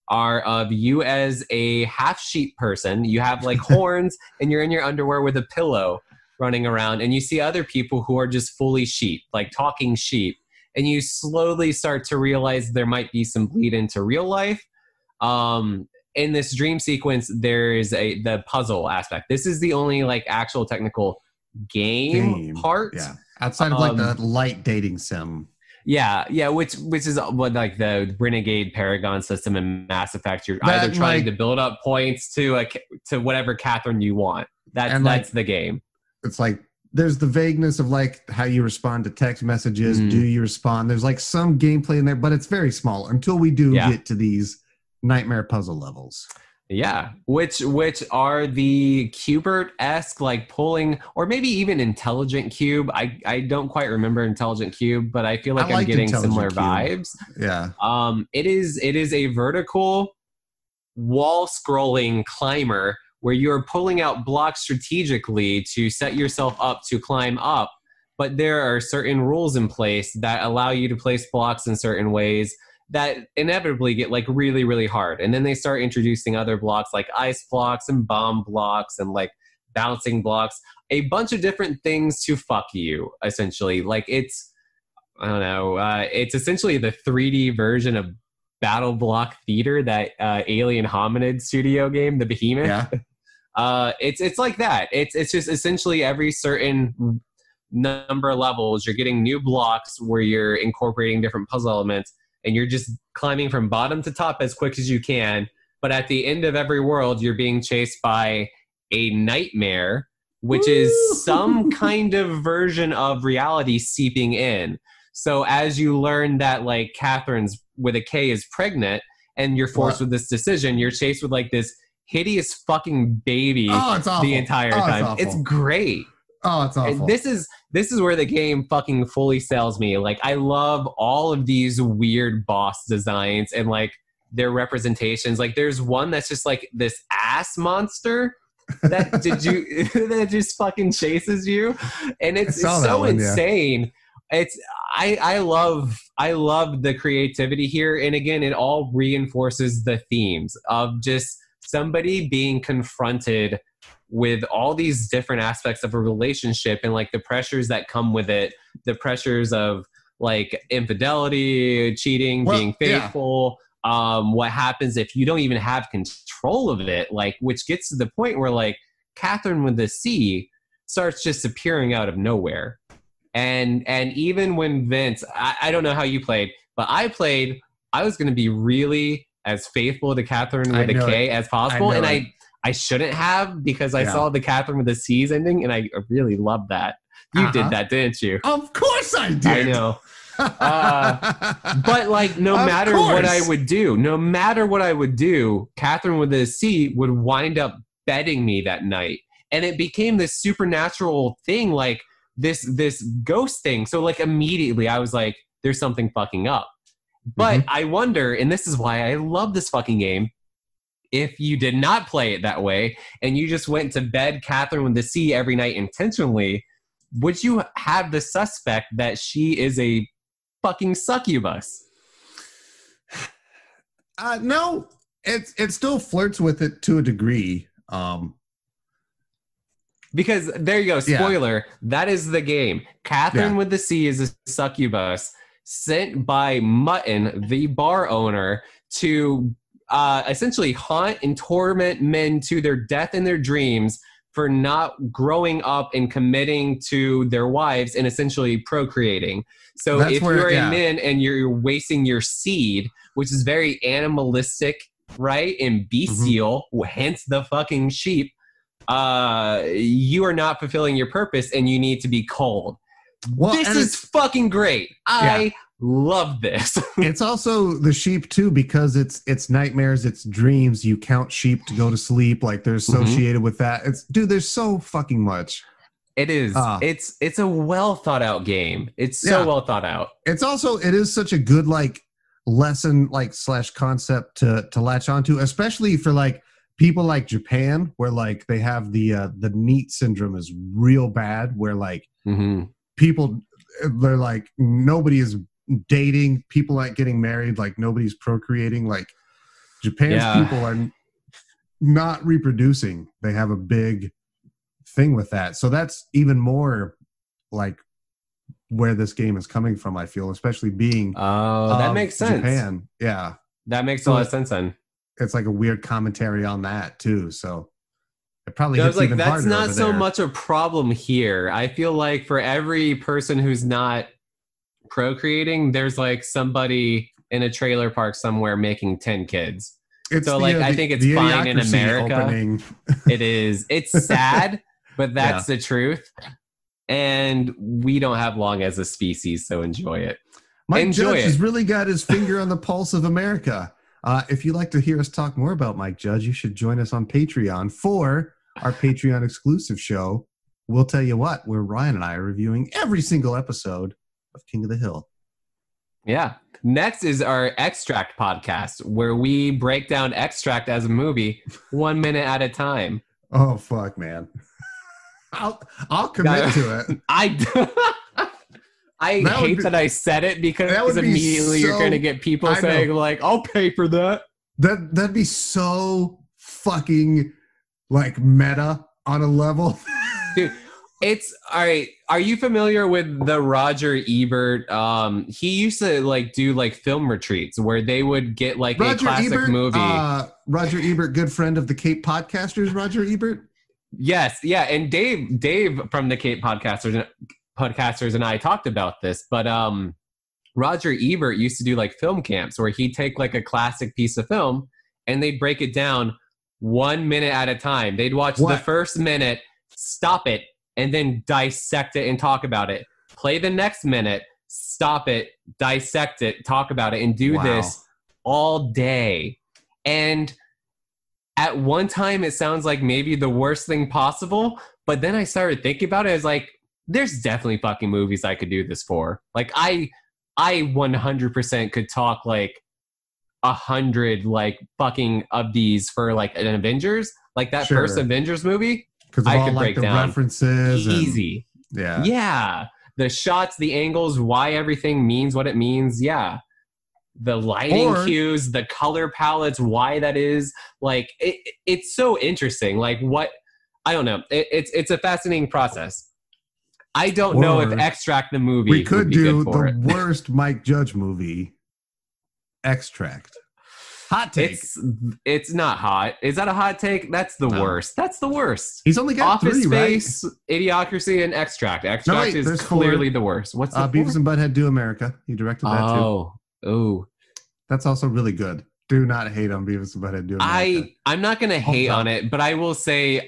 are of you as a half sheep person. You have like horns and you're in your underwear with a pillow running around, and you see other people who are just fully sheep, like talking sheep, and you slowly start to realize there might be some bleed into real life. In this dream sequence, there is the puzzle aspect. This is the only like actual technical game part. Yeah. Outside of like the light dating sim. Yeah, which is what like the Renegade Paragon system in Mass Effect. You're either trying to build up points to whatever Catherine you want. That's the game. It's like there's the vagueness of like how you respond to text messages. Do you respond? There's like some gameplay in there, but it's very small until we do get to these nightmare puzzle levels. Yeah, which are the Cubert-esque, like pulling, or maybe even Intelligent Cube. I don't quite remember Intelligent Cube, but I feel like I'm getting similar vibes. Yeah. It is a vertical wall scrolling climber where you're pulling out blocks strategically to set yourself up to climb up, but there are certain rules in place that allow you to place blocks in certain ways that inevitably get like really, really hard. And then they start introducing other blocks like ice blocks and bomb blocks and like bouncing blocks, a bunch of different things to fuck you essentially. Like it's essentially the 3D version of Battle Block Theater, that Alien Hominid Studio game, the Behemoth. Yeah. It's like that. It's just essentially every certain number of levels, you're getting new blocks where you're incorporating different puzzle elements, and you're just climbing from bottom to top as quick as you can. But at the end of every world, you're being chased by a nightmare, which is some kind of version of reality seeping in. So as you learn that, like, Catherine's with a K is pregnant, and you're forced with this decision, you're chased with, like, this hideous fucking baby the entire time. It's great. Oh, it's awful. This is where the game fucking fully sells me. Like, I love all of these weird boss designs and, like, their representations. Like, there's one that's just, like, this ass monster that that just fucking chases you. And it's so insane. Yeah. I love the creativity here. And, again, it all reinforces the themes of just somebody being confronted with all these different aspects of a relationship and like the pressures that come with it, the pressures of like infidelity, cheating, being faithful, what happens if you don't even have control of it, like, which gets to the point where like Catherine with the C starts just appearing out of nowhere. And even when Vince, I don't know how you played, but I was going to be really as faithful to Catherine with a K as possible. I shouldn't have, because I saw the Catherine with the C's ending, and I really loved that. You did that, didn't you? Of course I did. I know. But like, no matter what I would do, Catherine with the C would wind up bedding me that night. And it became this supernatural thing, like this ghost thing. So like immediately I was like, there's something fucking up. But I wonder, and this is why I love this fucking game, if you did not play it that way and you just went to bed Catherine with the C every night intentionally, would you have the suspect that she is a fucking succubus? No, it still flirts with it to a degree. Because there you go. Spoiler. Yeah. That is the game. Catherine with the C is a succubus sent by Mutton, the bar owner, to essentially haunt and torment men to their death in their dreams for not growing up and committing to their wives and essentially procreating. So that's if you're a man and you're wasting your seed, which is very animalistic, right? And bestial, hence the fucking sheep. You are not fulfilling your purpose and you need to be culled. Well, this is fucking great. I love this. It's also the sheep too, because it's nightmares, it's dreams. You count sheep to go to sleep. Like they're associated with that. Dude, there's so fucking much. It is. It's a well thought out game. It's so well thought out. It's also, it is such a good like lesson, like slash concept to latch onto, especially for like people like Japan, where like they have the NEET syndrome is real bad, where like people, they're like, nobody is dating, people aren't getting married, like nobody's procreating. Like Japan's people are not reproducing. They have a big thing with that. So that's even more like where this game is coming from, I feel, especially being that makes sense. Japan. Yeah. That makes a lot of sense then. It's like a weird commentary on that too. So it probably hits even harder. That's not so much a problem here. I feel like for every person who's not procreating, there's like somebody in a trailer park somewhere making 10 kids. So like, I think it's fine in America. It is. It's sad, but that's the truth. And we don't have long as a species, so enjoy it. Mike Judge has really got his finger on the pulse of America. If you'd like to hear us talk more about Mike Judge, you should join us on Patreon for our Patreon exclusive show. We'll tell you what, where Ryan and I are reviewing every single episode of King of the Hill. Yeah. Next is our Extract podcast, where we break down Extract as a movie 1 minute at a time. Oh, fuck, man. I'll commit to it. I hate that I said it, because immediately you're going to get people saying, like, I'll pay for that. That'd be so fucking, like, meta on a level. Dude, it's, all right, are you familiar with the Roger Ebert? He used to, like, do, like, film retreats where they would get, like, a classic movie. Roger Ebert, good friend of the Cape Podcasters, Roger Ebert? Yes, yeah, and Dave from the Cape Podcasters and I talked about this, but Roger Ebert used to do like film camps where he'd take like a classic piece of film and they'd break it down 1 minute at a time. They'd watch the first minute, stop it, and then dissect it and talk about it. Play the next minute, stop it, dissect it, talk about it, and do this all day. And at one time, it sounds like maybe the worst thing possible, but then I started thinking about it as like, there's definitely fucking movies I could do this for. Like I 100% could talk like 100 like fucking of these for like an Avengers, like that first Avengers movie. Because I could break down references easy. Yeah. The shots, the angles, why everything means what it means. Yeah. The lighting cues, the color palettes, why that is. Like it's so interesting. Like what I don't know. It's a fascinating process. I don't know if Extract the movie would be good for it. We could do the worst Mike Judge movie, Extract. Hot take. It's not hot. Is that a hot take? That's the worst. That's the worst. He's only got Office Space, right? Idiocracy, and Extract. Extract is clearly the worst. What's the Beavis and Butthead Do America. He directed that too. Oh. That's also really good. Do not hate on Beavis and Butthead Do America. I'm not going to hate on it, but I will say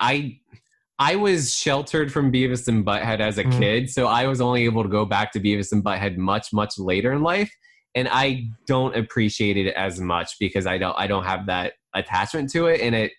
I was sheltered from Beavis and Butthead as a kid, so I was only able to go back to Beavis and Butthead much, much later in life, and I don't appreciate it as much because I don't have that attachment to it, and it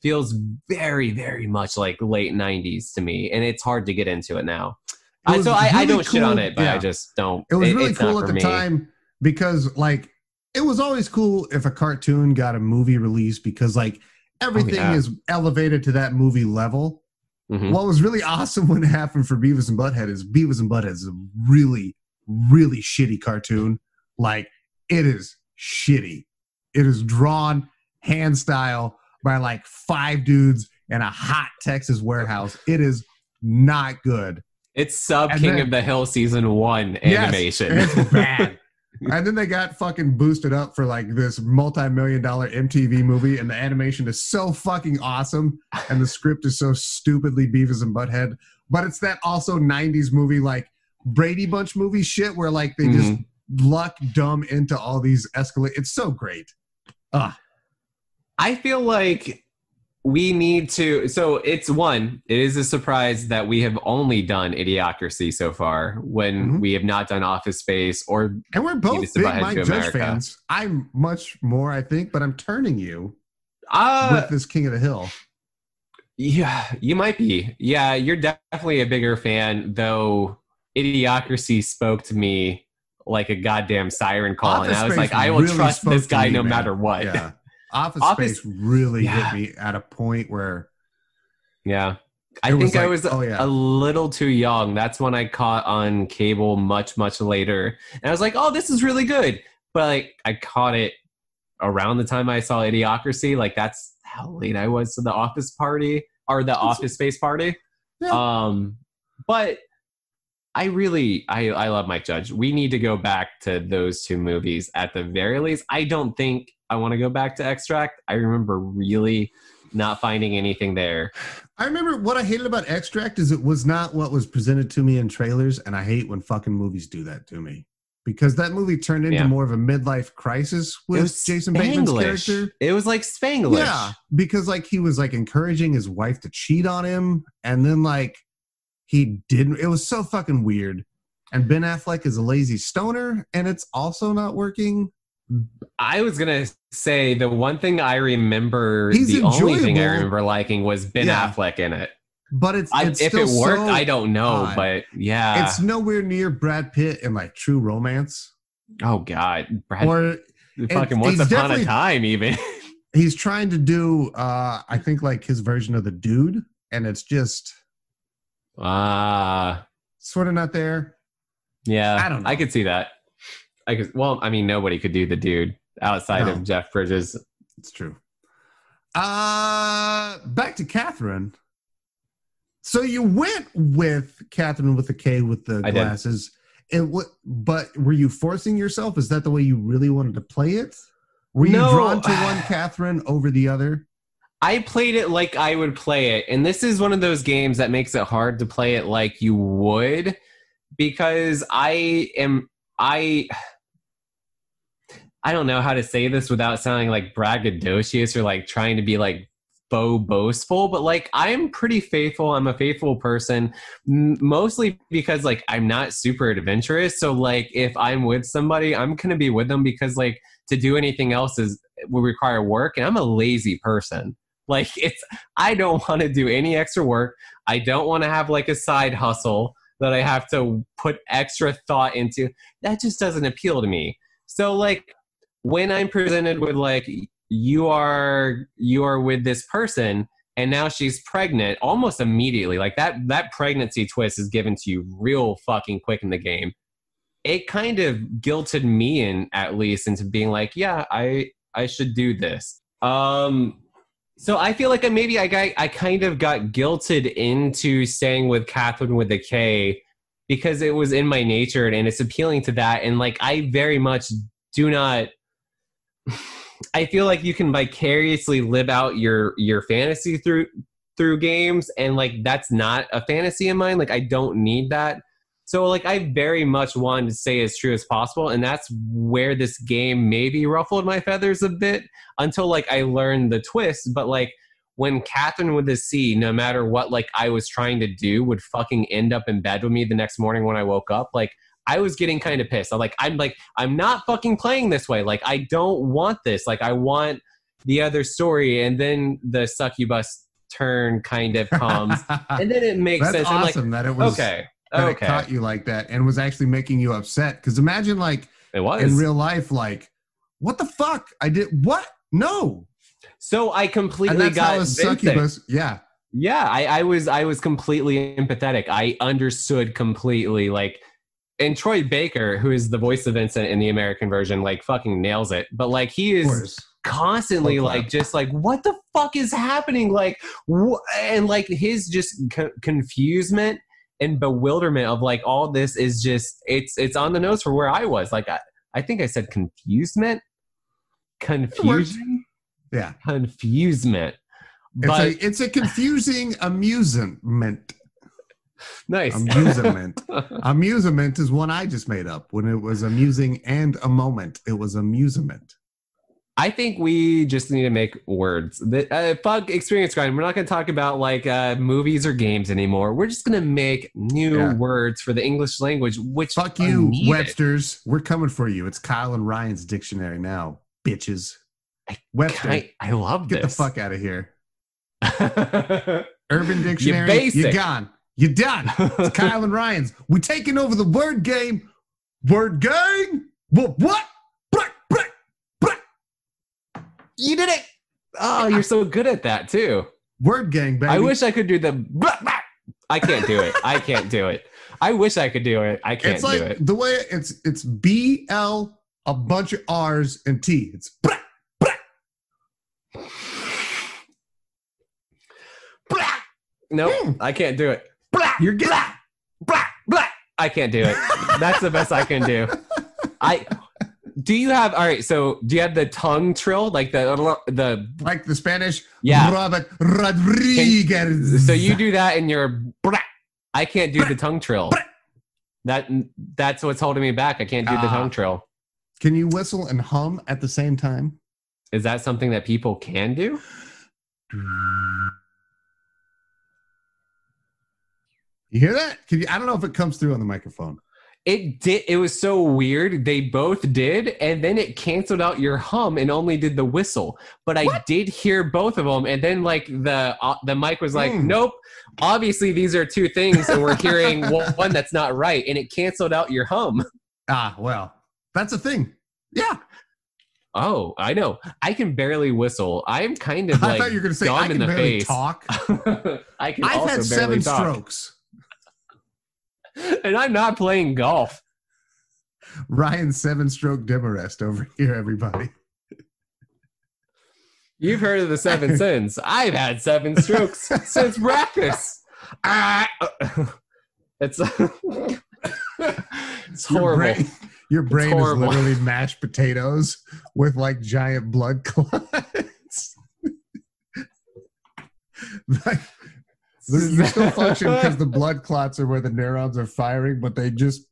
feels very, very much like late 90s to me, and it's hard to get into it now. I don't shit on it, but I just don't. It was really cool at the time because, like, it was always cool if a cartoon got a movie release because, like, everything is elevated to that movie level. Mm-hmm. What was really awesome when it happened for Beavis and Butthead is Beavis and Butthead is a really, really shitty cartoon. Like, it is shitty. It is drawn hand style by like five dudes in a hot Texas warehouse. It is not good. It's King of the Hill Season 1 animation. Yes, it's bad. And then they got fucking boosted up for like this multi-million-dollar MTV movie, and the animation is so fucking awesome, and the script is so stupidly Beavis and Butthead. But it's that also 90s movie, like Brady Bunch movie shit, where like they just luck dumb into all these escalate. It's so great. Ugh. I feel like we need to... So it is a surprise that we have only done Idiocracy so far when we have not done Office Space or... And we're both big Mike Judge fans. I'm much more, I think, but I'm turning you with this King of the Hill. Yeah, you might be. Yeah, you're definitely a bigger fan, though Idiocracy spoke to me like a goddamn siren call. Office and I was like, I will really trust this guy no matter what. Yeah. Office Space really hit me at a point where... Yeah. I think I was a little too young. That's when I caught on cable much, much later. And I was like, oh, this is really good. But like, I caught it around the time I saw Idiocracy. Like, that's how late I was to the Office party or the Office Space party. Yeah. But I love Mike Judge. We need to go back to those two movies at the very least. I don't think I want to go back to Extract. I remember really not finding anything there. I remember what I hated about Extract is it was not what was presented to me in trailers, and I hate when fucking movies do that to me. Because that movie turned into more of a midlife crisis with Jason Bateman's character. It was like Spanglish. Yeah, because like he was like encouraging his wife to cheat on him, and then like he didn't. It was so fucking weird. And Ben Affleck is a lazy stoner, and it's also not working. I was going to say the one thing I remember, only thing I remember liking was Ben Affleck in it. But it's if it worked, so I don't know. Odd. But yeah, it's nowhere near Brad Pitt and like True Romance. Oh God, Brad! Or fucking Once Upon a Time. Even he's trying to do, I think, like his version of The Dude, and it's just sort of not there. Yeah, I don't know. I could see that. Nobody could do The Dude outside of Jeff Bridges. It's true. Back to Catherine. So you went with Catherine with the K with the glasses. But were you forcing yourself? Is that the way you really wanted to play it? Were you drawn to one Catherine over the other? I played it like I would play it. And this is one of those games that makes it hard to play it like you would, because I don't know how to say this without sounding like braggadocious or like trying to be like faux boastful, but like I'm pretty faithful. I'm a faithful person, mostly because like I'm not super adventurous. So like if I'm with somebody, I'm gonna be with them, because like to do anything else will require work, and I'm a lazy person. Like I don't want to do any extra work. I don't want to have like a side hustle that I have to put extra thought into. That just doesn't appeal to me. So like when I'm presented with like, you are with this person and now she's pregnant almost immediately. Like that pregnancy twist is given to you real fucking quick in the game. It kind of guilted me in, at least, into being like, yeah, I should do this. So I feel like I kind of got guilted into staying with Catherine with a K because it was in my nature and it's appealing to that. And like, I very much do not... I feel like you can vicariously live out your fantasy through games, and like that's not a fantasy in mine. Like I don't need that. So like I very much wanted to stay as true as possible, and that's where this game maybe ruffled my feathers a bit until like I learned the twist. But like when Catherine with a C, no matter what like I was trying to do, would fucking end up in bed with me the next morning when I woke up, like I was getting kind of pissed. I'm like, I'm not fucking playing this way. Like, I don't want this. Like, I want the other story. And then the succubus turn kind of comes. And then it makes sense. That's awesome, like, that it was okay. It caught you like that and was actually making you upset. Because imagine, like, it was in real life, like, what the fuck? I did what? No. So I completely got succubus. Yeah. Yeah. I was completely empathetic. I understood completely, like, And Troy Baker, who is the voice of Vincent in the American version, like fucking nails it. But like he is constantly like just like, what the fuck is happening? Like, and like his just confusement and bewilderment of like all this is just it's on the nose for where I was. Like I think I said confusion. Yeah, confusement. But it's a confusing amusement. Nice. Amusement. Amusement is one I just made up. When it was amusing and a moment, it was amusement. I think we just need to make words. Fuck Experience Grind. We're not going to talk about like movies or games anymore. We're just going to make new words for the English language. Which fuck you, Webster's. We're coming for you. It's Kyle and Ryan's dictionary now, bitches. Webster, I love this. Get the fuck out of here. Urban Dictionary, you're gone. You're done. It's Kyle and Ryan's. We're taking over the word game. Word game? What? You did it. Oh, you're so good at that, too. Word gang, baby. I wish I could do the... I can't do it. I can't do it. I wish I could do it. I can't do it. It's like the way it's B-L, a bunch of R's, and T. It's... No, I can't do it. You're good. I can't do it. That's the best I can do. Do you have the tongue trill? Like the like the Spanish? Yeah. Robert Rodriguez. So you do that in your I can't do the tongue trill. That's what's holding me back. I can't do the tongue trill. Can you whistle and hum at the same time? Is that something that people can do? You hear that? I don't know if it comes through on the microphone. It did. It was so weird. They both did, and then it canceled out your hum and only did the whistle. But I did hear both of them, and then like the mic was like, nope. Obviously, these are two things, and we're hearing one that's not right, and it canceled out your hum. Ah, well, that's a thing. Yeah. Oh, I know. I can barely whistle. I'm kind of like I thought you were going to say I can barely talk. I've had 7 strokes. And I'm not playing golf. Ryan's 7-stroke Demarest over here, everybody. You've heard of the 7 sins. I've had 7 strokes since breakfast. It's horrible. Your brain is literally mashed potatoes with like giant blood clots. Like, you still function because the blood clots are where the neurons are firing, but they just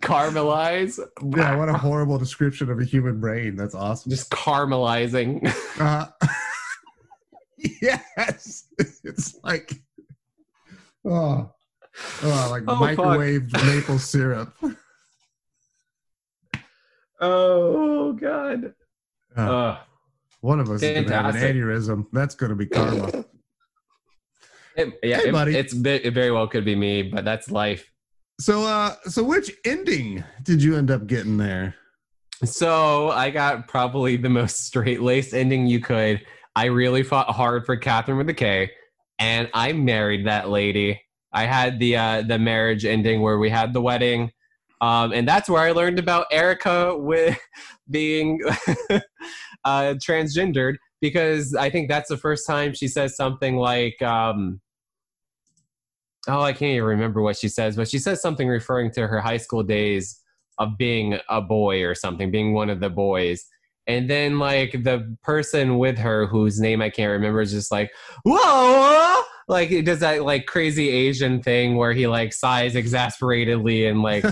caramelize. Yeah, what a horrible description of a human brain. That's awesome. Just caramelizing. Yes. It's like, microwaved maple syrup. Oh, God. One of us is going to have an aneurysm. That's going to be karma. Hey, buddy. It very well could be me, but that's life. So which ending did you end up getting there? So I got probably the most straight-laced ending you could. I really fought hard for Catherine with a K, and I married that lady. I had the marriage ending where we had the wedding. And that's where I learned about Erica with being transgendered, because I think that's the first time she says something like, I can't even remember what she says, but she says something referring to her high school days of being a boy or something, being one of the boys. And then like the person with her whose name I can't remember is just like, whoa! Like it does that like crazy Asian thing where he like sighs exasperatedly and like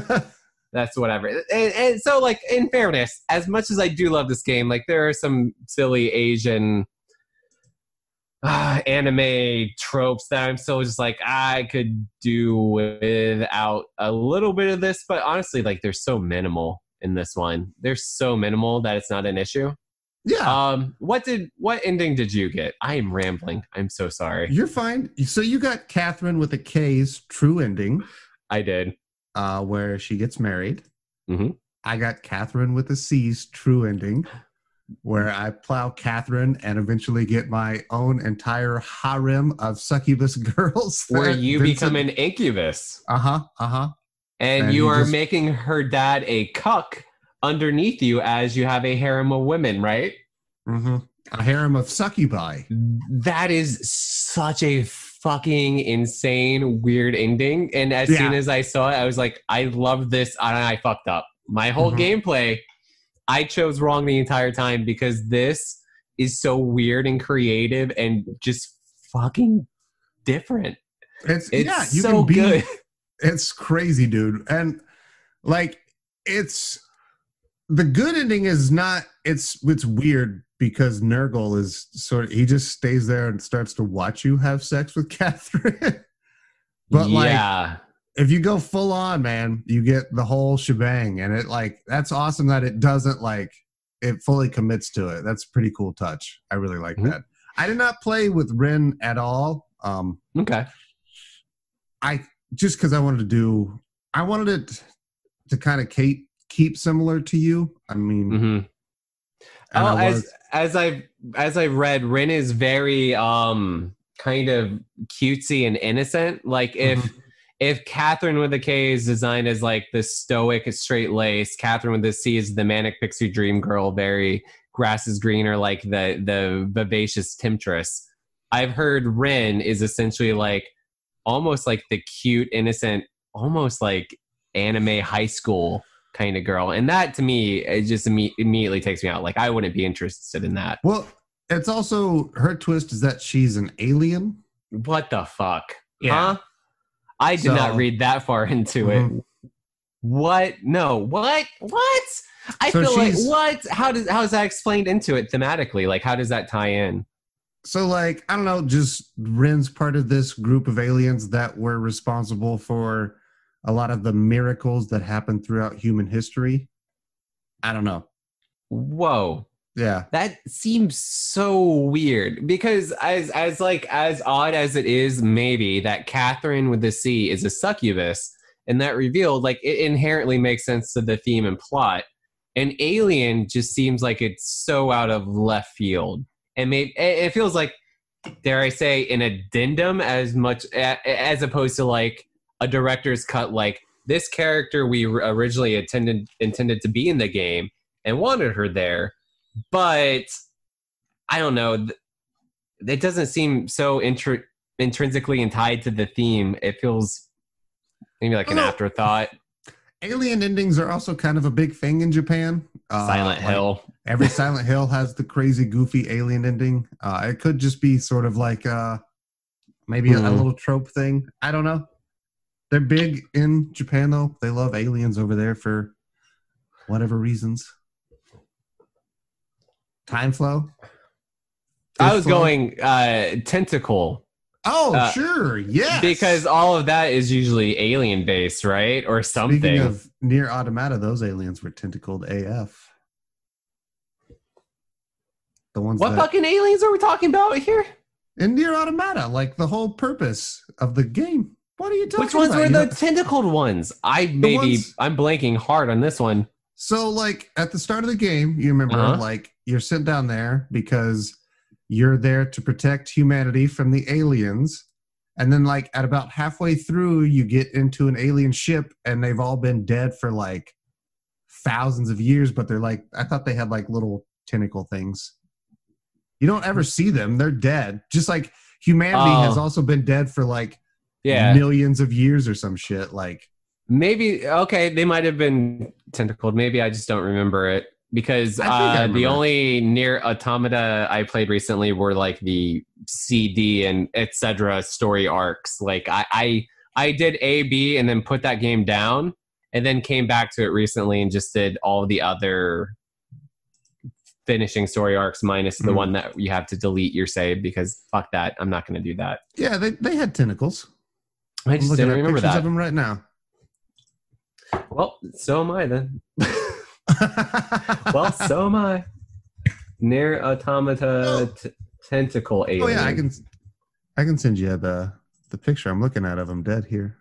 that's whatever. And so like in fairness, as much as I do love this game, like there are some silly Asian anime tropes that I'm still just like I could do without a little bit of this. But honestly, like they're so minimal in this one. They're so minimal that it's not an issue. Yeah. What ending did you get? I am rambling. I'm so sorry. You're fine. So you got Catherine with a K's true ending. I did. Where she gets married. Mm-hmm. I got Catherine with a C's true ending. where I plow Catherine and eventually get my own entire harem of succubus girls. Where you become an incubus. And you are just making her dad a cuck underneath you as you have a harem of women, right? A harem of succubi. That is such a fucking insane, weird ending. And as soon as I saw it, I was like, I love this, and I fucked up. My whole gameplay, I chose wrong the entire time because this is so weird and creative and just fucking different. It's you so can be, good. It's crazy, dude. And like, it's the good ending is not, it's weird because Nurgle is sort of, he just stays there and starts to watch you have sex with Catherine. But like, if you go full on, man, you get the whole shebang, and it like that's awesome that it doesn't like it fully commits to it. That's a pretty cool touch. I really like that. I did not play with Rin at all. I just because I wanted it to kind of keep similar to you. I mean, as I read, Rin is very kind of cutesy and innocent. Like if Catherine with a K is designed as like the stoic, straight-laced, Catherine with a C is the manic pixie dream girl, very grass is greener, like the vivacious temptress. I've heard Rin is essentially like almost like the cute, innocent, almost like anime high school kind of girl. And that to me, it just immediately takes me out. Like I wouldn't be interested in that. Well, it's also her twist is that she's an alien. What the fuck? Yeah. Huh? I did not read that far into it. What? No. What? What? I feel like what? How is that explained into it thematically? Like, how does that tie in? So, like, I don't know. Just Rin's part of this group of aliens that were responsible for a lot of the miracles that happened throughout human history. I don't know. Whoa. Yeah. That seems so weird because as odd as it is, maybe that Catherine with the C is a succubus and that revealed like it inherently makes sense to the theme and plot. An alien just seems like it's so out of left field. And maybe it feels like, dare I say, an addendum as much as opposed to like a director's cut, like this character we originally intended to be in the game and wanted her there. But I don't know. It doesn't seem so intrinsically and tied to the theme. It feels maybe like an afterthought. Alien endings are also kind of a big thing in Japan. Silent Hill. Every Silent Hill has the crazy, goofy alien ending. It could just be sort of like maybe a little trope thing. I don't know. They're big in Japan, though. They love aliens over there for whatever reasons. Time flow? I was going tentacle. Oh, sure. Yes. Because all of that is usually alien based, right? Or something. Speaking of Nier Automata, those aliens were tentacled AF. The ones what fucking aliens are we talking about here? In Nier Automata, like the whole purpose of the game. What are you talking about? Which ones about? Were the tentacled ones? I'm blanking hard on this one. So, like, at the start of the game, you remember, like, you're sent down there because you're there to protect humanity from the aliens. And then, like, at about halfway through, you get into an alien ship, and they've all been dead for, like, thousands of years. But they're, like, I thought they had, like, little tentacle things. You don't ever see them. They're dead. Just, like, humanity has also been dead for, like, millions of years or some shit, like. Maybe, okay, they might have been tentacled. Maybe I just don't remember it because the only Nier Automata I played recently were like the CD and etc. story arcs. Like I did A, B, and then put that game down and then came back to it recently and just did all the other finishing story arcs minus the one that you have to delete your save because fuck that. I'm not going to do that. Yeah, they had tentacles. I just didn't remember that. I'm looking at pictures of them right now. Well, so am I then. Well, so am I. Nier Automata tentacle alien. Oh yeah, I can send you the picture I'm looking at of him dead here.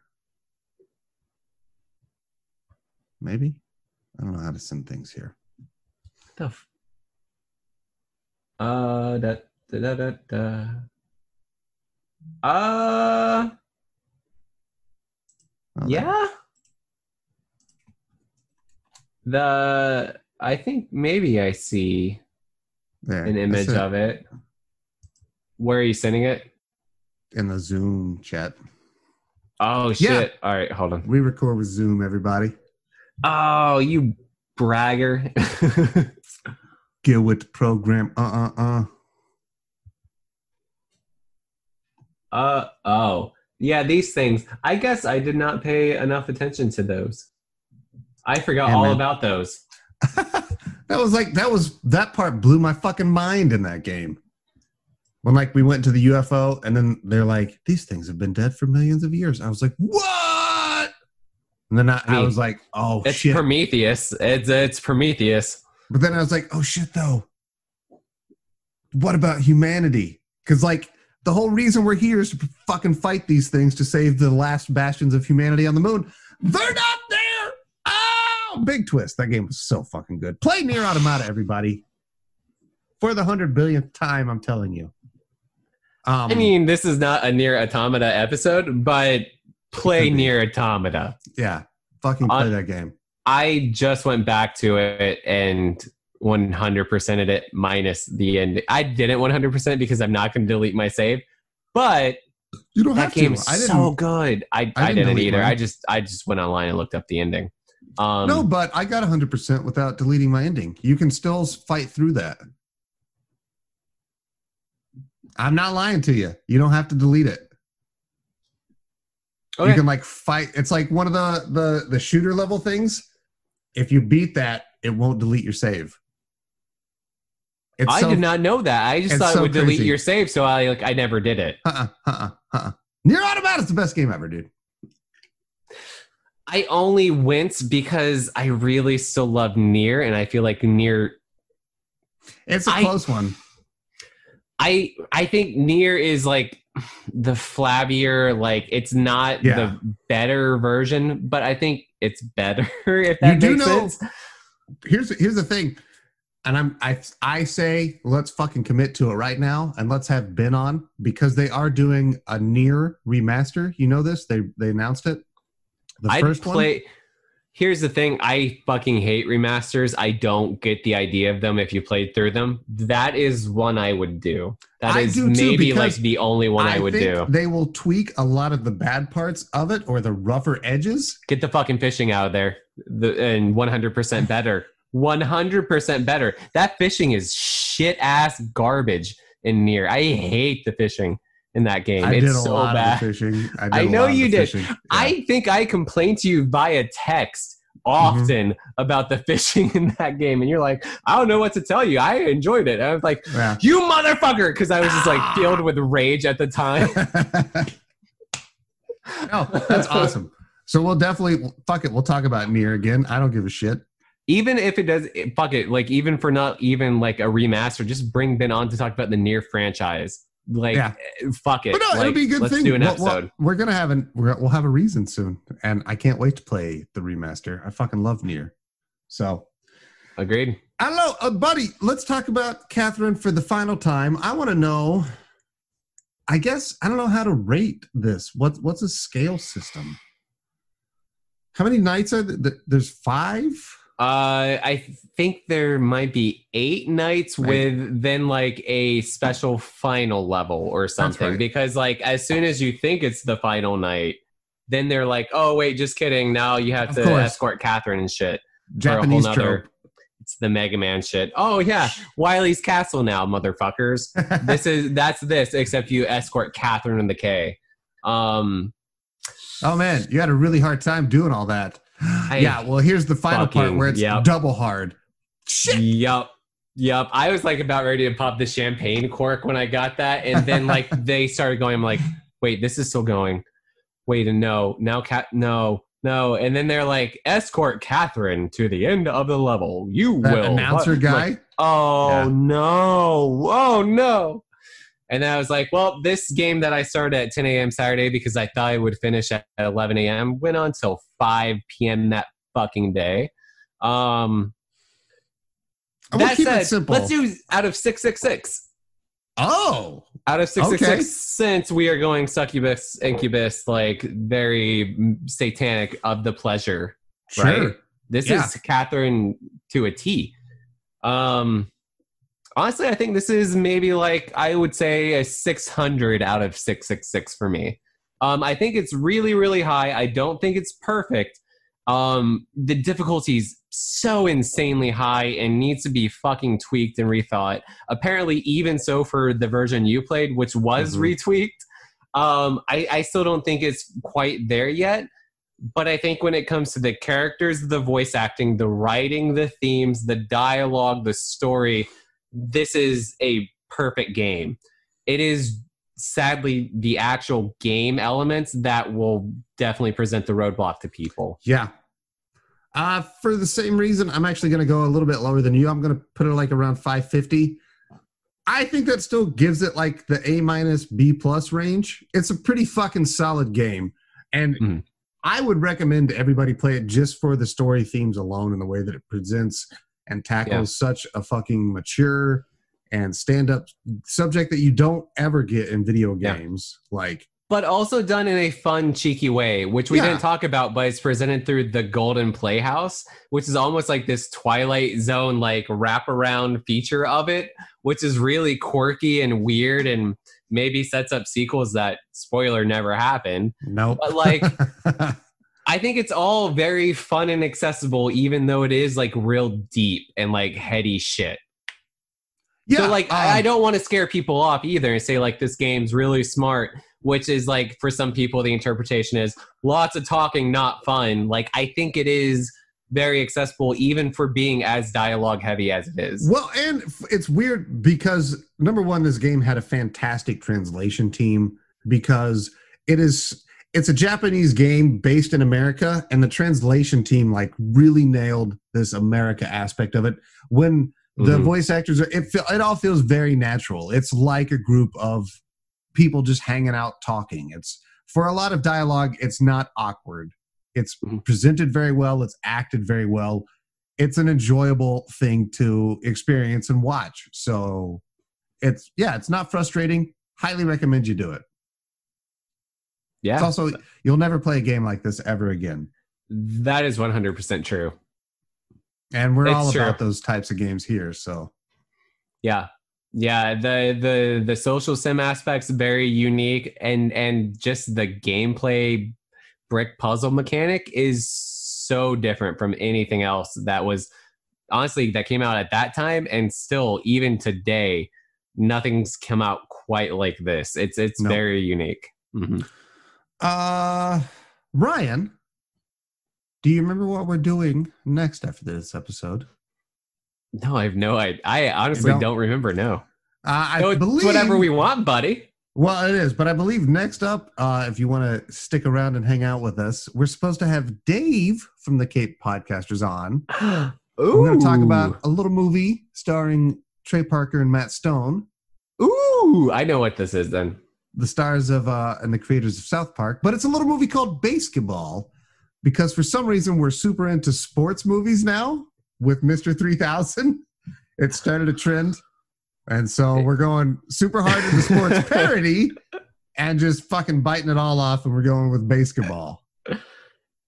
Maybe I don't know how to send things here. Yeah. I think maybe I see there, an image of it. Where are you sending it? In the Zoom chat. Oh, shit. Yeah. All right, hold on. We record with Zoom, everybody. Oh, you bragger. Get with the program. Oh. Yeah, these things. I guess I did not pay enough attention to those. I forgot all about those. That part blew my fucking mind in that game. When we went to the UFO and then they're like, these things have been dead for millions of years. I was like, what? And then I was like, oh, it's shit. Prometheus. It's Prometheus. But then I was like, oh shit though. What about humanity? Because the whole reason we're here is to fucking fight these things to save the last bastions of humanity on the moon. They're not there. Oh, big twist. That game was so fucking good. Play Nier Automata, everybody. For the 100 billionth time, I'm telling you. I mean, this is not a Nier Automata episode, but play Nier Automata. Yeah, fucking play that game. I just went back to it and 100%ed it minus the end. I didn't 100% because I'm not going to delete my save, but you don't have to. That game's so good. I didn't either. I just went online and looked up the ending. No, but I got 100% without deleting my ending. You can still fight through that. I'm not lying to you. You don't have to delete it. Okay. You can fight. It's one of the shooter level things. If you beat that, it won't delete your save. I did not know that. I just thought it would delete your save, so I never did it. Nier Automata is the best game ever, dude. I only went because I really still love Nier, and I feel like Nier. It's a close one. I think Nier is the flabbier, it's not the better version, but I think it's better if that makes sense. Here's the thing, and I say let's fucking commit to it right now, and let's have Ben on because they are doing a Nier remaster. You know this? They announced it. The first one. Here's the thing. I fucking hate remasters. I don't get the idea of them if you played through them. That is one I would do. The only one I would do. They will tweak a lot of the bad parts of it or the rougher edges. Get the fucking fishing out of there. And 100% better. 100% better. That fishing is shit-ass garbage in Nier. I hate the fishing in that game. I did a lot of the fishing. I know you did. Yeah. I think I complained to you via text often about the fishing in that game, and you're like, I don't know what to tell you. I enjoyed it. I was like, you motherfucker, because I was just filled with rage at the time. No, that's awesome. So we'll definitely, fuck it, we'll talk about Nier again. I don't give a shit. Even if it does, fuck it, even for not even a remaster, just bring Ben on to talk about the Nier franchise. Fuck it. But no, it'll be a good thing. Let's do an episode. We're gonna have we'll have a reason soon, and I can't wait to play the remaster. I fucking love Nier. So, agreed. I don't know, buddy. Let's talk about Catherine for the final time. I want to know. I guess I don't know how to rate this. What's a scale system? How many nights are there? There's 5. I think there might be 8 nights with then a special final level or something. Right. Because as soon as you think it's the final night, then they're like, oh wait, just kidding. Now you have to escort Catherine and shit. Japanese trope. It's the Mega Man shit. Oh yeah, Wily's Castle now, motherfuckers. That's this except you escort Catherine and the K. Oh man, you had a really hard time doing all that. Here's the final part where it's double hard. Shit. Yep. I was about ready to pop the champagne cork when I got that, and then they started going. I'm like, wait, this is still going. Wait, and no, now no, and then they're like, escort Catherine to the end of the level. That announcer guy. Oh no. And then I was like, well, this game that I started at 10 a.m. Saturday because I thought I would finish at 11 a.m. went on till 5 p.m. that fucking day. That said, let's do out of 666. Oh, out of 666. Okay. Since we are going succubus, incubus, like very satanic of the pleasure. Sure. Right? This is Catherine to a T. Honestly, I think this is maybe like, I would say a 600 out of 666 for me. I think it's really, really high. I don't think it's perfect. The difficulty's so insanely high and needs to be fucking tweaked and rethought. Apparently, even so for the version you played, which was retweaked. I still don't think it's quite there yet. But I think when it comes to the characters, the voice acting, the writing, the themes, the dialogue, the story, this is a perfect game. It is sadly the actual game elements that will definitely present the roadblock to people. Yeah. For the same reason, I'm actually going to go a little bit lower than you. I'm going to put it like around 550. I think that still gives it like the A-B+ range. It's a pretty fucking solid game. And I would recommend everybody play it just for the story themes alone and the way that it presents and tackles such a fucking mature and stand-up subject that you don't ever get in video games. But also done in a fun, cheeky way, which we didn't talk about, but it's presented through the Golden Playhouse, which is almost like this Twilight Zone like wraparound feature of it, which is really quirky and weird and maybe sets up sequels that, spoiler, never happened. Nope. But like... I think it's all very fun and accessible, even though it is like real deep and like heady shit. Yeah. So like, I don't want to scare people off either and say like this game's really smart, which is like for some people, the interpretation is lots of talking, not fun. Like, I think it is very accessible even for being as dialogue heavy as it is. Well, and it's weird because number one, this game had a fantastic translation team because it's a Japanese game based in America, and the translation team like really nailed this America aspect of it. When the voice actors it all feels very natural. It's like a group of people just hanging out talking. It's for a lot of dialogue. It's not awkward. It's presented very well. It's acted very well. It's an enjoyable thing to experience and watch. So it's not frustrating. Highly recommend you do it. Yeah. It's also, you'll never play a game like this ever again. That is 100% true. And we're all about those types of games here, so. Yeah. Yeah, the social sim aspect's very unique, and just the gameplay brick puzzle mechanic is so different from anything else that was, honestly, that came out at that time, and still, even today, nothing's come out quite like this. It's very unique. Mm-hmm. Ryan, do you remember what we're doing next after this episode? No, I have no idea. I honestly don't remember. No, I believe whatever we want, buddy. Well, it is, but I believe next up, if you want to stick around and hang out with us, we're supposed to have Dave from the Cape Podcasters on. Ooh. We're going to talk about a little movie starring Trey Parker and Matt Stone. Ooh, I know what this is then. The stars of and the creators of South Park, but it's a little movie called Basketball because for some reason we're super into sports movies now with Mr. 3000. It started a trend, and so we're going super hard into sports parody and just fucking biting it all off, and we're going with Basketball.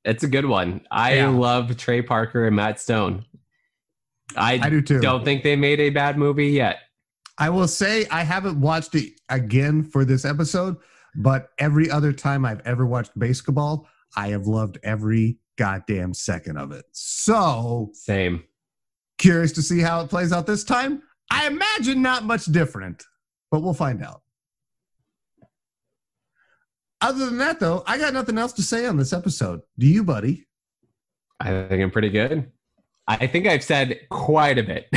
It's a good one. I love Trey Parker and Matt Stone. I do too. Don't think they made a bad movie yet. I will say I haven't watched it again for this episode, but every other time I've ever watched Basketball, I have loved every goddamn second of it. So, same. Curious to see how it plays out this time. I imagine not much different, but we'll find out. Other than that, though, I got nothing else to say on this episode. Do you, buddy? I think I'm pretty good. I think I've said quite a bit.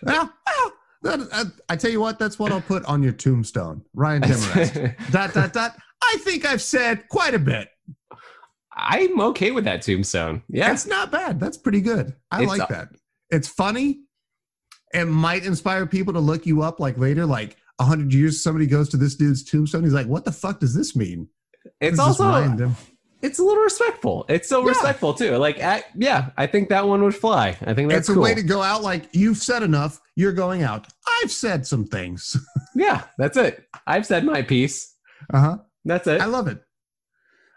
Well, I tell you what, that's what I'll put on your tombstone. Ryan Timmerance. ... I think I've said quite a bit. I'm okay with that tombstone. Yeah. That's not bad. That's pretty good. I like that. It's funny. It might inspire people to look you up like later, like 100 years, somebody goes to this dude's tombstone. He's like, what the fuck does this mean? It's also... It's a little respectful. It's so respectful too. Like, I think that one would fly. I think that's cool. It's a way to go out like, you've said enough. You're going out. I've said some things. Yeah, that's it. I've said my piece. Uh-huh. That's it. I love it.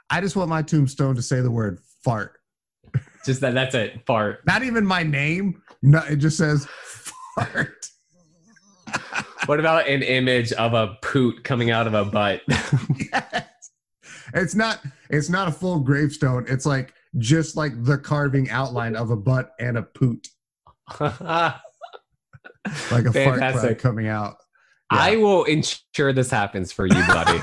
I just want my tombstone to say the word fart. Just that. That's it. Fart. Not even my name. No, it just says fart. What about an image of a poot coming out of a butt? Yes. It's not a full gravestone. It's like just like the carving outline of a butt and a poot. Like a fantastic fart coming out. Yeah. I will ensure this happens for you, buddy.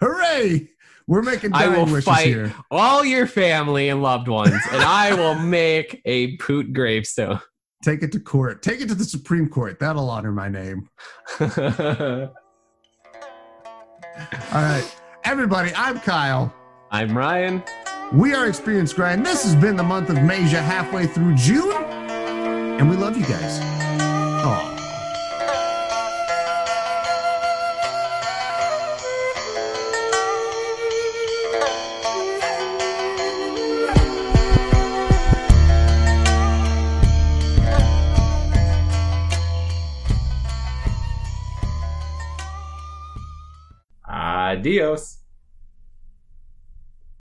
Hooray! We're making dying wishes here. I will fight all your family and loved ones, and I will make a poot gravestone. Take it to court. Take it to the Supreme Court. That'll honor my name. All right. Everybody, I'm Kyle. I'm Ryan. We are Experience Grind. This has been the month of Major, halfway through June. And we love you guys. Aw. Adios.